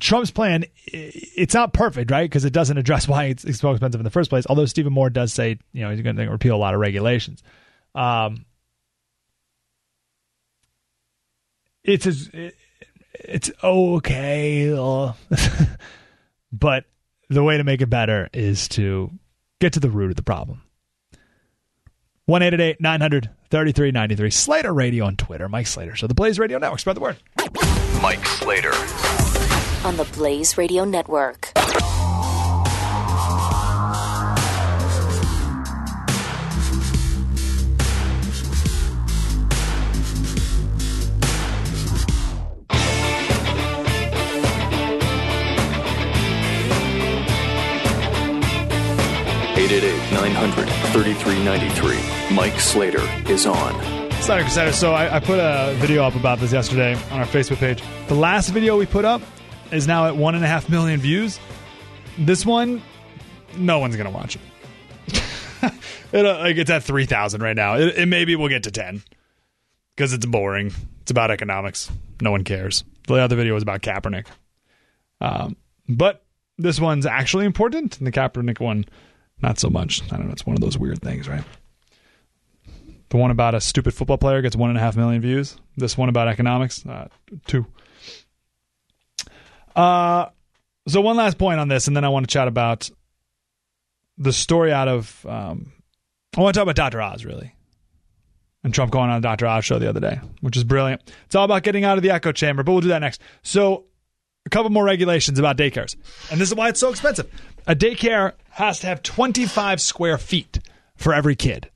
Trump's plan, it's not perfect, right? Because it doesn't address why it's so expensive in the first place. Although Stephen Moore does say, you know, he's going to repeal a lot of regulations. It's okay, but the way to make it better is to get to the root of the problem. 1-888-900-3393. Slater Radio on Twitter. Mike Slater. So the Blaze Radio Network. Spread the word. Mike Slater on the Blaze Radio Network. Mike Slater is on. Slater Crusader. So I put a video up about this yesterday on our Facebook page. The last video we put up is now at 1.5 million views. This one, no one's going to watch it. It's at 3,000 right now. It maybe we'll get to 10 because it's boring. It's about economics. No one cares. The other video was about Kaepernick. But this one's actually important, and the Kaepernick one, not so much. I don't know. It's one of those weird things, right? The one about a stupid football player gets 1.5 million views. This one about economics, 2. So one last point on this, and then I want to chat about the story out of... I want to talk about Dr. Oz, really. And Trump going on the Dr. Oz show the other day, which is brilliant. It's all about getting out of the echo chamber, but we'll do that next. So a couple more regulations about daycares. And this is why it's so expensive. A daycare has to have 25 square feet for every kid.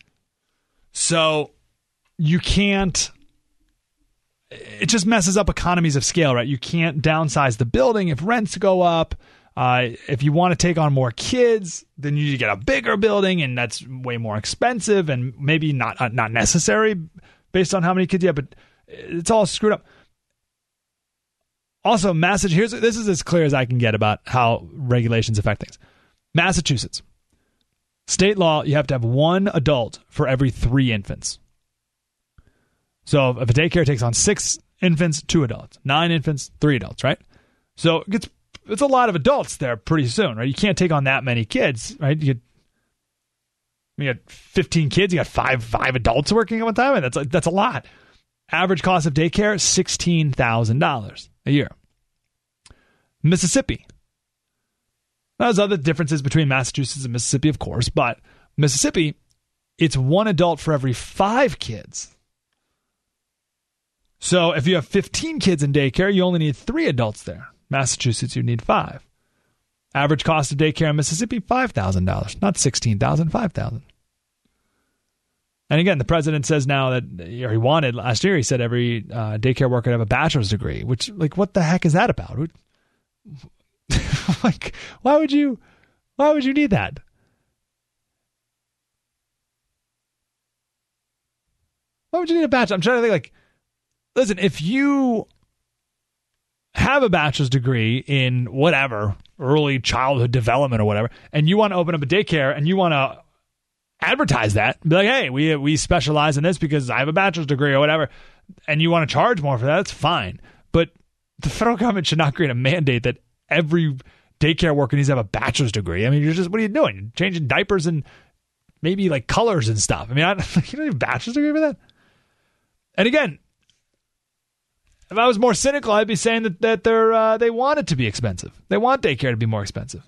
So you can't, it just messes up economies of scale, right? You can't downsize the building if rents go up. If you want to take on more kids, then you need to get a bigger building, and that's way more expensive and maybe not necessary based on how many kids you have, but it's all screwed up. Also, Massachusetts, this is as clear as I can get about how regulations affect things. Massachusetts, state law, you have to have one adult for every 3 infants. So if a daycare takes on 6 infants, 2 adults, 9 infants, 3 adults, right? So it's a lot of adults there pretty soon, right? You can't take on that many kids, right? You got 15 kids, you got five adults working at one time, and that's a lot. Average cost of daycare, $16,000 a year. Mississippi. Now, there's other differences between Massachusetts and Mississippi, of course, but Mississippi, it's one adult for every 5 kids. So if you have 15 kids in daycare, you only need 3 adults there. Massachusetts, you need 5. Average cost of daycare in Mississippi, $5,000, not $16,000, $5,000. And again, the president says now that he wanted last year, he said every daycare worker would have a bachelor's degree, which, like, what the heck is that about? Like, why would you need that? Why would you need a bachelor? I'm trying to think, like, listen, if you have a bachelor's degree in whatever, early childhood development or whatever, and you want to open up a daycare and you want to advertise that, be like, hey, we specialize in this because I have a bachelor's degree or whatever, and you want to charge more for that, that's fine. But the federal government should not create a mandate that every daycare worker needs to have a bachelor's degree. I mean, you're just, what are you doing? You're changing diapers and maybe like colors and stuff. I mean, you don't need a bachelor's degree for that. And again, if I was more cynical, I'd be saying that they want it to be expensive. They want daycare to be more expensive,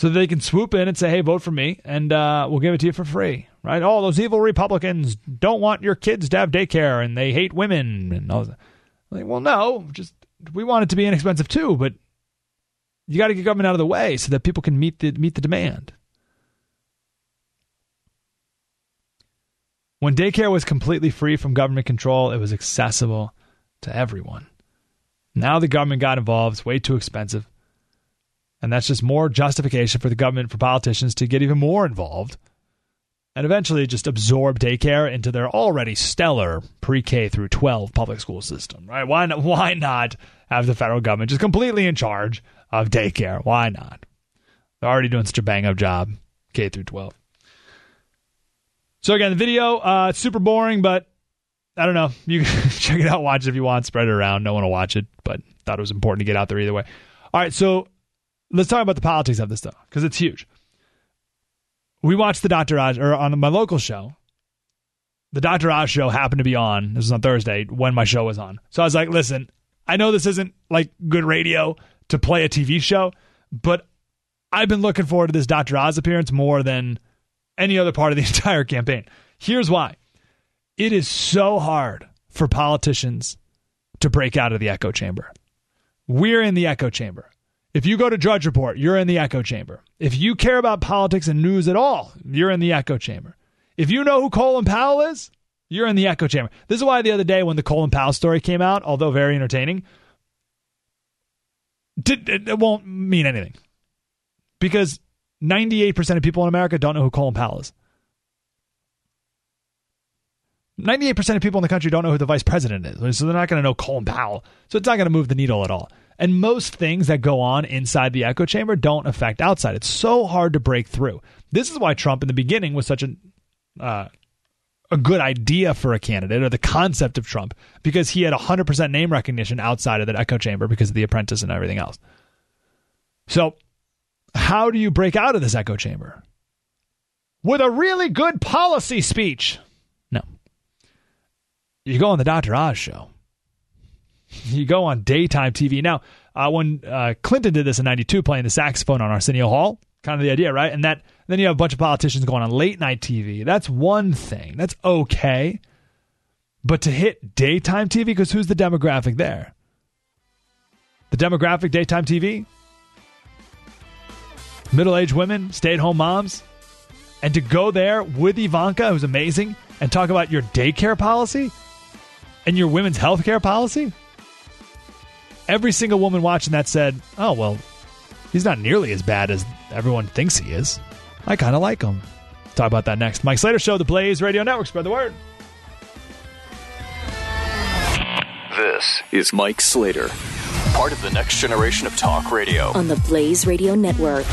so they can swoop in and say, hey, vote for me, and we'll give it to you for free, right? Oh, those evil Republicans don't want your kids to have daycare, and they hate women. And all that. Like, well, no, just we want it to be inexpensive too, but you got to get government out of the way so that people can meet the demand. When daycare was completely free from government control, it was accessible to everyone. Now the government got involved. It's way too expensive. And that's just more justification for the government, for politicians to get even more involved and eventually just absorb daycare into their already stellar pre-K through 12 public school system, right? Why not have the federal government just completely in charge of daycare? Why not? They're already doing such a bang-up job, K through 12. So again, the video, it's super boring, but I don't know. You can check it out, watch it if you want, spread it around. No one will watch it, but thought it was important to get out there either way. All right, so let's talk about the politics of this, though, because it's huge. We watched the Dr. Oz, or on my local show, the Dr. Oz show happened to be on. This was on Thursday when my show was on. So I was like, listen, I know this isn't like good radio to play a TV show, but I've been looking forward to this Dr. Oz appearance more than any other part of the entire campaign. Here's why. It is so hard for politicians to break out of the echo chamber. We're in the echo chamber. If you go to Drudge Report, you're in the echo chamber. If you care about politics and news at all, you're in the echo chamber. If you know who Colin Powell is, you're in the echo chamber. This is why the other day when the Colin Powell story came out, although very entertaining, it won't mean anything. Because 98% of people in America don't know who Colin Powell is. 98% of people in the country don't know who the vice president is. So they're not going to know Colin Powell. So it's not going to move the needle at all. And most things that go on inside the echo chamber don't affect outside. It's so hard to break through. This is why Trump in the beginning was such a good idea for a candidate, or the concept of Trump, because he had 100% name recognition outside of that echo chamber because of The Apprentice and everything else. So how do you break out of this echo chamber? With a really good policy speech. No. You go on the Dr. Oz show. You go on daytime TV. Now, when Clinton did this in 92, playing the saxophone on Arsenio Hall, kind of the idea, right? And then you have a bunch of politicians going on late night TV. That's one thing. That's okay. But to hit daytime TV, because who's the demographic there? The demographic daytime TV? Middle-aged women, stay-at-home moms. And to go there with Ivanka, who's amazing, and talk about your daycare policy and your women's health care policy? Every single woman watching that said, oh, well, he's not nearly as bad as everyone thinks he is. I kind of like him. Talk about that next. Mike Slater Show, the Blaze Radio Network. Spread the word. This is Mike Slater, part of the next generation of talk radio on the Blaze Radio Network.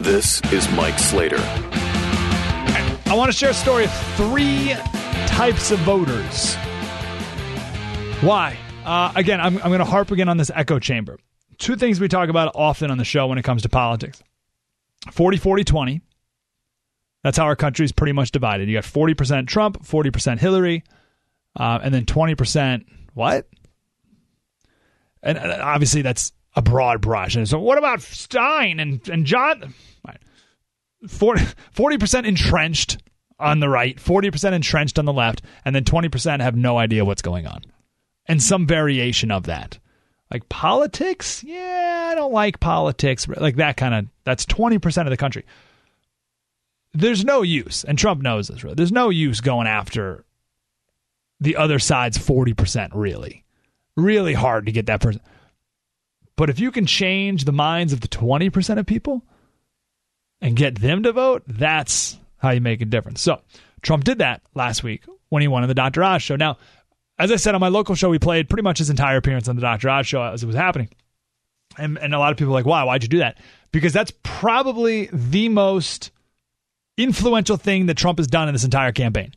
This is Mike Slater. I want to share a story of 3 types of voters. Why? Again, I'm going to harp again on this echo chamber. Two things we talk about often on the show when it comes to politics. 40-40-20. That's how our country is pretty much divided. You got 40% Trump, 40% Hillary, and then 20% what? And obviously that's a broad brush. And so what about Stein and John? 40% entrenched on the right, 40% entrenched on the left, and then 20% have no idea what's going on. And some variation of that. Like politics? Yeah, I don't like politics. Like that kind of, that's 20% of the country. There's no use, and Trump knows this, really. There's no use going after the other side's 40%, really. Really hard to get that person. But if you can change the minds of the 20% of people and get them to vote, that's how you make a difference. So Trump did that last week when he won on the Dr. Oz show. Now, as I said, on my local show, we played pretty much his entire appearance on the Dr. Oz show as it was happening. And a lot of people were like, wow, why'd you do that? Because that's probably the most influential thing that Trump has done in this entire campaign,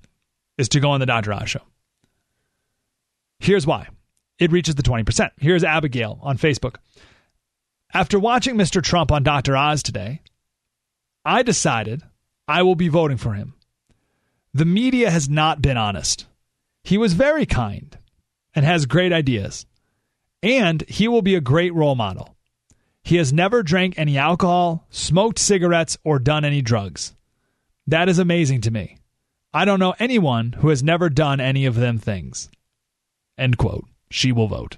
is to go on the Dr. Oz show. Here's why. It reaches the 20%. Here's Abigail on Facebook. After watching Mr. Trump on Dr. Oz today, I decided I will be voting for him. The media has not been honest. He was very kind and has great ideas, and he will be a great role model. He has never drank any alcohol, smoked cigarettes, or done any drugs. That is amazing to me. I don't know anyone who has never done any of them things. End quote. She will vote.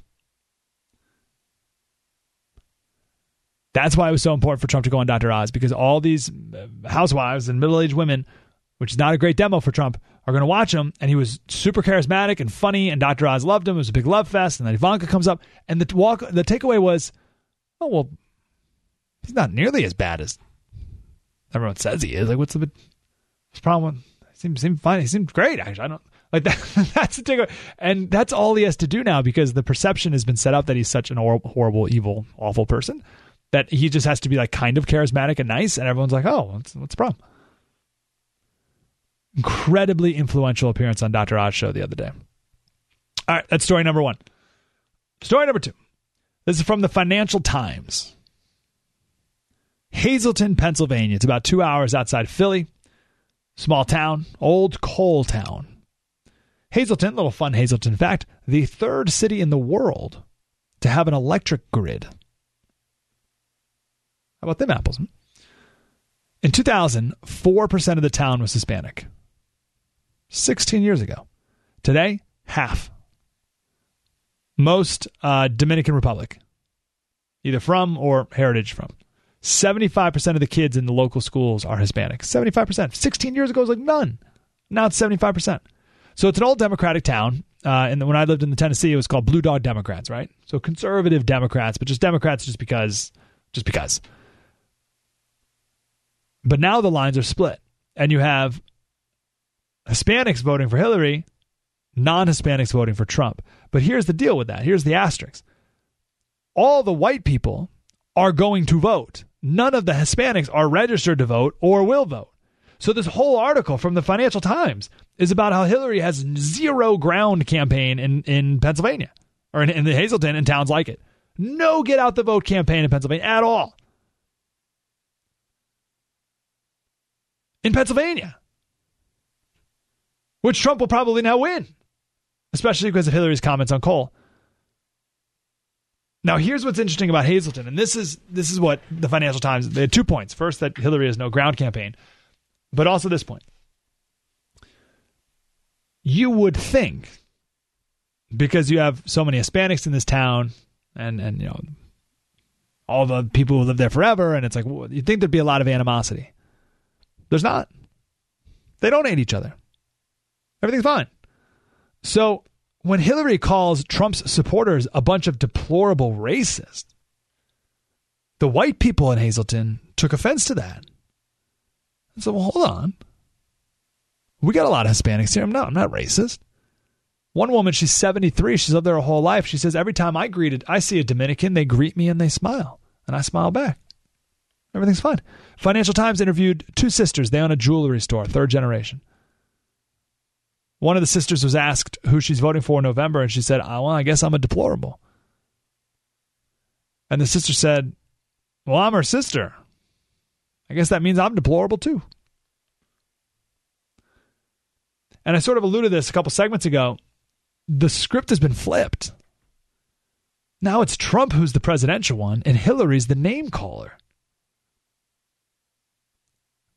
That's why it was so important for Trump to go on Dr. Oz, because all these housewives and middle-aged women, which is not a great demo for Trump, are going to watch him, and he was super charismatic and funny, and Dr. Oz loved him. It was a big love fest, and then Ivanka comes up, and the takeaway was, oh, well, he's not nearly as bad as everyone says he is. Like, what's the problem? He seemed fine. He seemed great, actually. I don't like that. That's the takeaway, and that's all he has to do now, because the perception has been set up that he's such an horrible, evil, awful person, that he just has to be like kind of charismatic and nice, and everyone's like, oh, what's the problem? Incredibly influential appearance on Dr. Oz show the other day. All right, that's story number one. Story number two. This is from the Financial Times. Hazleton, Pennsylvania. It's about 2 hours outside Philly. Small town, old coal town. Hazleton, little fun Hazleton fact, the third city in the world to have an electric grid. How about them apples? Hmm? In 2000, 4% of the town was Hispanic. 16 years ago. Today, half. Most Dominican Republic. Either from or heritage from. 75% of the kids in the local schools are Hispanic. 75%. 16 years ago, it was like none. Now it's 75%. So it's an old Democratic town. And when I lived in Tennessee, it was called Blue Dog Democrats, right? So conservative Democrats, but just Democrats just because. But now the lines are split, and you have Hispanics voting for Hillary, non-Hispanics voting for Trump. But here's the deal with that. Here's the asterisk. All the white people are going to vote. None of the Hispanics are registered to vote or will vote. So this whole article from the Financial Times is about how Hillary has zero ground campaign in Pennsylvania, or in the Hazleton and towns like it. No get out the vote campaign in Pennsylvania at all. In Pennsylvania, which Trump will probably now win, especially because of Hillary's comments on coal. Now, here's what's interesting about Hazleton, and this is what the Financial Times, they had 2 points. First, that Hillary has no ground campaign, but also this point. You would think, because you have so many Hispanics in this town, and you know all the people who live there forever, and it's like, you'd think there'd be a lot of animosity. There's not. They don't hate each other. Everything's fine. So when Hillary calls Trump's supporters a bunch of deplorable racists, the white people in Hazleton took offense to that. And so, well, hold on. We got a lot of Hispanics here. I'm not racist. One woman, she's 73. She's lived there her whole life. She says, every time I see a Dominican, they greet me and they smile. And I smile back. Everything's fine. Financial Times interviewed two sisters. They own a jewelry store, third generation. One of the sisters was asked who she's voting for in November, and she said, "Well, I guess I'm a deplorable." And the sister said, "Well, I'm her sister. I guess that means I'm deplorable too." And I sort of alluded to this a couple segments ago. The script has been flipped. Now it's Trump who's the presidential one, and Hillary's the name caller.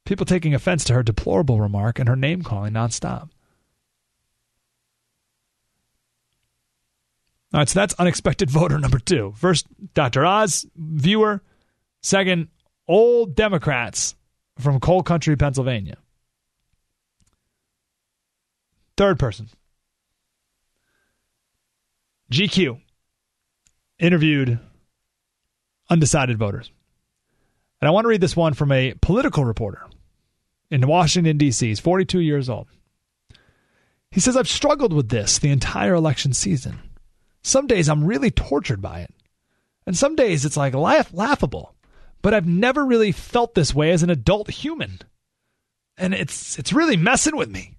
People taking offense to her deplorable remark and her name calling nonstop. All right, so that's unexpected voter number two. First, Dr. Oz, viewer. Second, old Democrats from coal country, Pennsylvania. Third person. GQ interviewed undecided voters. And I want to read this one from a political reporter in Washington, D.C. He's 42 years old. He says, "I've struggled with this the entire election season. Some days I'm really tortured by it. And some days it's like laughable. But I've never really felt this way as an adult human. And it's really messing with me.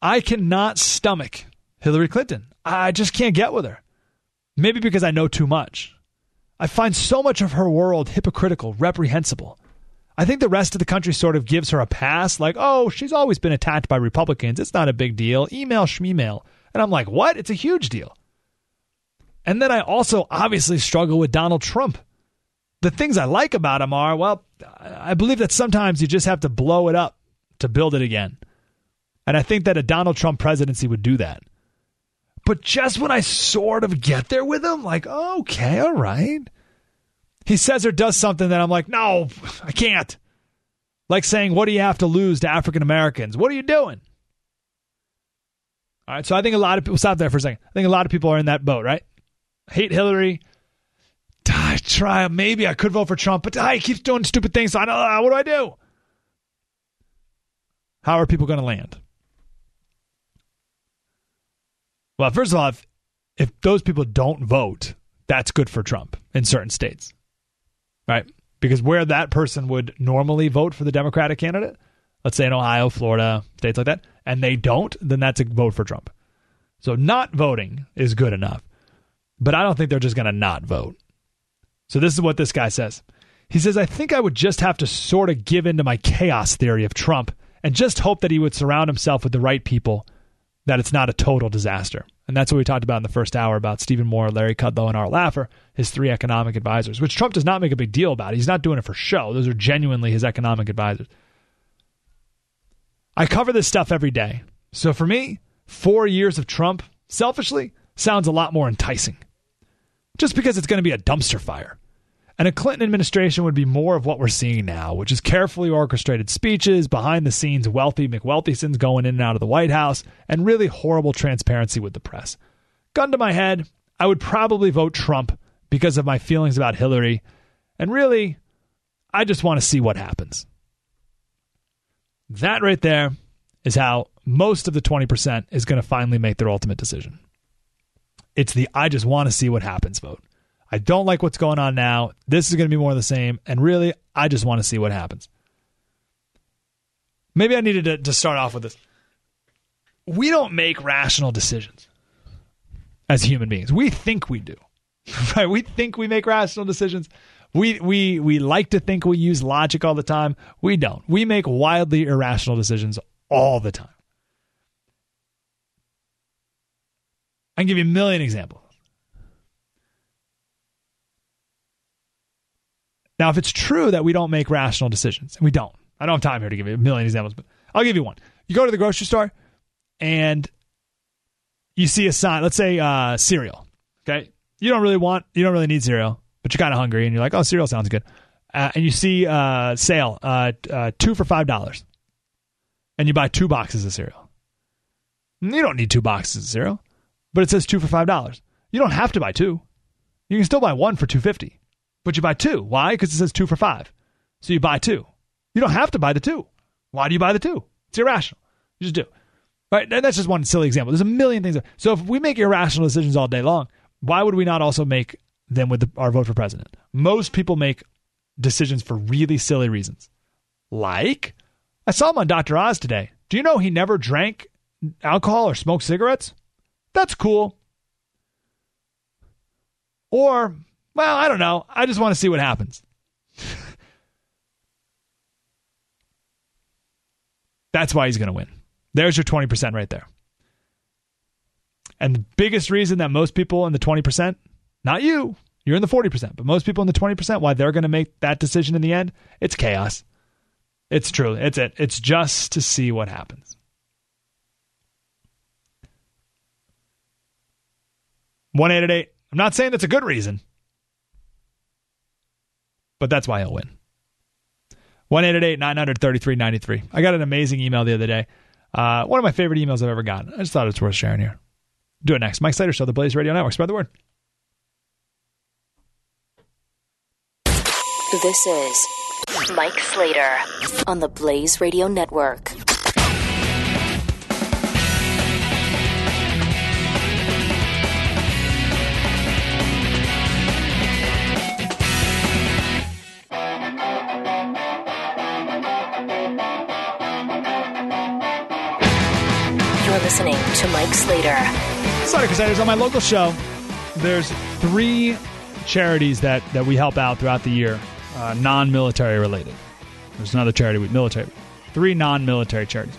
I cannot stomach Hillary Clinton. I just can't get with her. Maybe because I know too much. I find so much of her world hypocritical, reprehensible. I think the rest of the country sort of gives her a pass, like, oh, she's always been attacked by Republicans. It's not a big deal. Email, shmemail. And I'm like, what? It's a huge deal. And then I also obviously struggle with Donald Trump. The things I like about him are, well, I believe that sometimes you just have to blow it up to build it again. And I think that a Donald Trump presidency would do that. But just when I sort of get there with him, like, okay, all right. He says or does something that I'm like, no, I can't. Like saying, what do you have to lose to African Americans? What are you doing? All right, so I think a lot of people, stop there for a second. I think a lot of people are in that boat, right? I hate Hillary. I try, maybe I could vote for Trump, but he keeps doing stupid things, so I don't, what do I do? How are people going to land? Well, first of all, if those people don't vote, that's good for Trump in certain states, right? Because where that person would normally vote for the Democratic candidate, let's say in Ohio, Florida, states like that, and they don't, then that's a vote for Trump. So not voting is good enough, but I don't think they're just going to not vote. So this is what this guy says. He says, "I think I would just have to sort of give into my chaos theory of Trump and just hope that he would surround himself with the right people, that it's not a total disaster." And that's what we talked about in the first hour about Stephen Moore, Larry Kudlow, and Art Laffer, his three economic advisors, which Trump does not make a big deal about. He's not doing it for show. Those are genuinely his economic advisors. I cover this stuff every day. So for me, 4 years of Trump, selfishly, sounds a lot more enticing. Just because it's going to be a dumpster fire. And a Clinton administration would be more of what we're seeing now, which is carefully orchestrated speeches, behind-the-scenes wealthy McWealthisons going in and out of the White House, and really horrible transparency with the press. Gun to my head, I would probably vote Trump because of my feelings about Hillary. And really, I just want to see what happens. That right there is how most of the 20% is going to finally make their ultimate decision. It's the I just want to see what happens vote. I don't like what's going on now. This is going to be more of the same. And really, I just want to see what happens. Maybe I needed to start off with this. We don't make rational decisions as human beings. We think we do. Right? We think we make rational decisions. We like to think we use logic all the time. We don't. We make wildly irrational decisions all the time. I can give you a million examples. Now, if it's true that we don't make rational decisions, and we don't, I don't have time here to give you a million examples, but I'll give you one. You go to the grocery store and you see a sign, let's say cereal. Okay. You don't really need cereal, but you're kind of hungry and you're like, oh, cereal sounds good. And you see sale, two for $5. And you buy 2 boxes of cereal. You don't need 2 boxes of cereal, but it says 2 for $5. You don't have to buy 2. You can still buy 1 for $2.50. But you buy 2. Why? Because it says 2 for $5. So you buy 2. You don't have to buy the 2. Why do you buy the 2? It's irrational. You just do. Right? And that's just one silly example. There's a million things. So if we make irrational decisions all day long, why would we not also make them with our vote for president? Most people make decisions for really silly reasons. Like, I saw him on Dr. Oz today. Do you know he never drank alcohol or smoke cigarettes, that's cool. Or, well, I don't know. I just want to see what happens. That's why he's going to win. There's your 20% right there. And the biggest reason that most people in the 20%, not you, you're in the 40%, but most people in the 20%, why they're going to make that decision in the end, it's chaos. It's true. It's just to see what happens. One 888. I'm not saying that's a good reason, but that's why he'll win. 1-888-900-3393. I got an amazing email the other day. One of my favorite emails I've ever gotten. I just thought it's worth sharing here. Do it next. Mike Slater, Show, The Blaze Radio Network. Spread the word. This is Mike Slater on the Blaze Radio Network. Listening to Mike Slater. Slater Crusaders on my local show. There's three charities that we help out throughout the year, non-military related. There's another charity with military. Three non-military charities.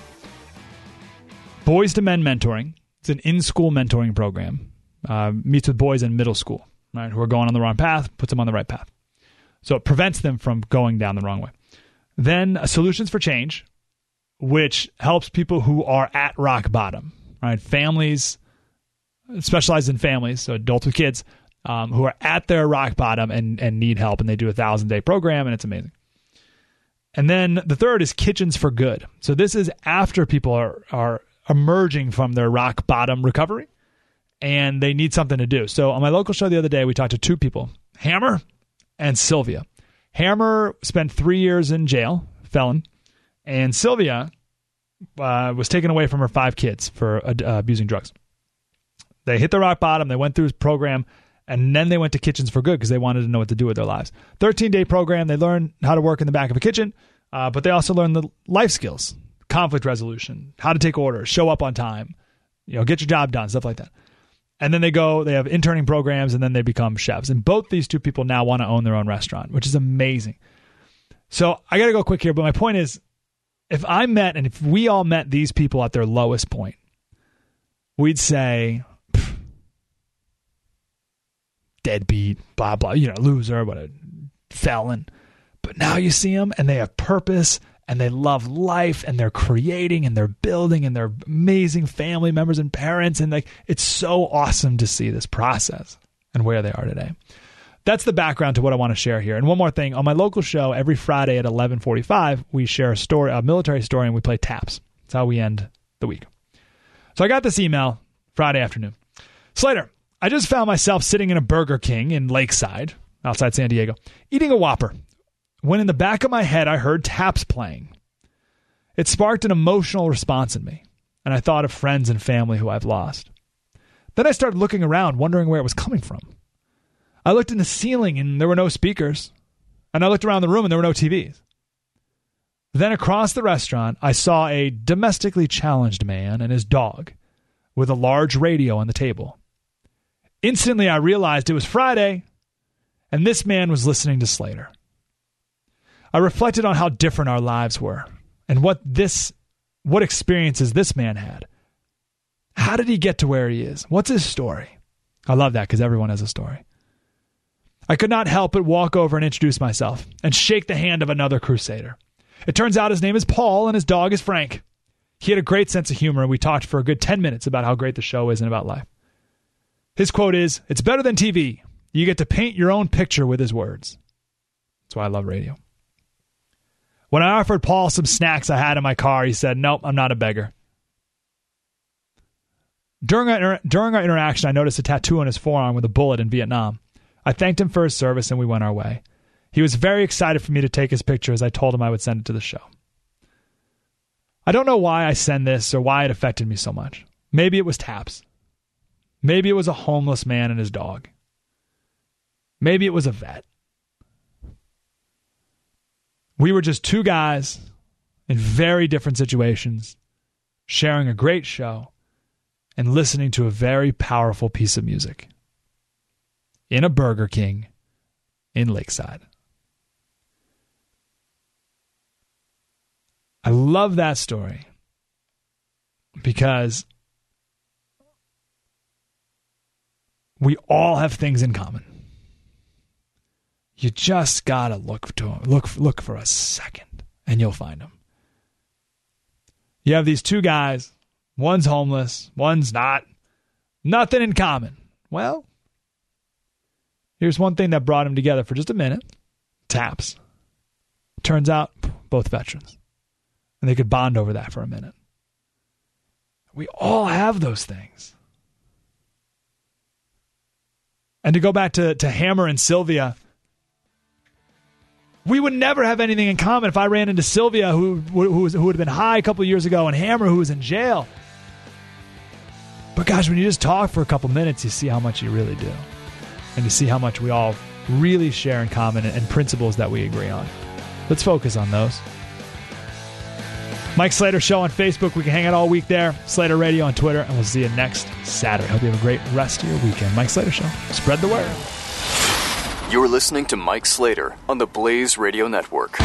Boys to Men Mentoring. It's an in-school mentoring program. Meets with boys in middle school, right, who are going on the wrong path, puts them on the right path. So it prevents them from going down the wrong way. Then Solutions for Change, which helps people who are at rock bottom, right? Families, specialized in families, so adults with kids, who are at their rock bottom and need help, and they do a 1,000-day program, and it's amazing. And then the third is Kitchens for Good. So this is after people are emerging from their rock bottom recovery, and they need something to do. So on my local show the other day, we talked to two people, Hammer and Sylvia. Hammer spent 3 years in jail, felon. And Sylvia was taken away from her 5 kids for abusing drugs. They hit the rock bottom. They went through his program, and then they went to Kitchens for Good because they wanted to know what to do with their lives. 13-day program. They learned how to work in the back of a kitchen, but they also learned the life skills, conflict resolution, how to take orders, show up on time, get your job done, stuff like that. And then they have interning programs, and then they become chefs. And both these two people now want to own their own restaurant, which is amazing. So I got to go quick here, but my point is, if we all met these people at their lowest point, we'd say, deadbeat, blah, blah, loser, what a felon. But now you see them and they have purpose and they love life and they're creating and they're building and they're amazing family members and parents. And it's so awesome to see this process and where they are today. That's the background to what I want to share here. And one more thing, on my local show, every Friday at 11:45, we share a military story, and we play taps. That's how we end the week. So I got this email Friday afternoon. Slater, I just found myself sitting in a Burger King in Lakeside, outside San Diego, eating a Whopper, when in the back of my head, I heard taps playing. It sparked an emotional response in me, and I thought of friends and family who I've lost. Then I started looking around, wondering where it was coming from. I looked in the ceiling and there were no speakers. And I looked around the room and there were no TVs. Then across the restaurant, I saw a domestically challenged man and his dog with a large radio on the table. Instantly, I realized it was Friday and this man was listening to Slater. I reflected on how different our lives were and what experiences this man had. How did he get to where he is? What's his story? I love that because everyone has a story. I could not help but walk over and introduce myself and shake the hand of another crusader. It turns out his name is Paul and his dog is Frank. He had a great sense of humor and we talked for a good 10 minutes about how great the show is and about life. His quote is, "It's better than TV. You get to paint your own picture with his words." That's why I love radio. When I offered Paul some snacks I had in my car, he said, "Nope, I'm not a beggar." During our interaction, I noticed a tattoo on his forearm with a bullet in Vietnam. I thanked him for his service and we went our way. He was very excited for me to take his picture as I told him I would send it to the show. I don't know why I send this or why it affected me so much. Maybe it was taps. Maybe it was a homeless man and his dog. Maybe it was a vet. We were just two guys in very different situations sharing a great show, and listening to a very powerful piece of music in a Burger King in Lakeside. I love that story because we all have things in common. You just gotta look for a second, and you'll find them. You have these two guys. One's homeless. One's not. Nothing in common. Well, here's one thing that brought them together for just a minute. Taps. Turns out, both veterans. And they could bond over that for a minute. We all have those things. And to go back to Hammer and Sylvia, we would never have anything in common if I ran into Sylvia, who would have been high a couple years ago, and Hammer, who was in jail. But gosh, when you just talk for a couple minutes, you see how much you really do. And you see how much we all really share in common and principles that we agree on. Let's focus on those. Mike Slater Show on Facebook. We can hang out all week there. Slater Radio on Twitter. And we'll see you next Saturday. Hope you have a great rest of your weekend. Mike Slater Show. Spread the word. You're listening to Mike Slater on the Blaze Radio Network.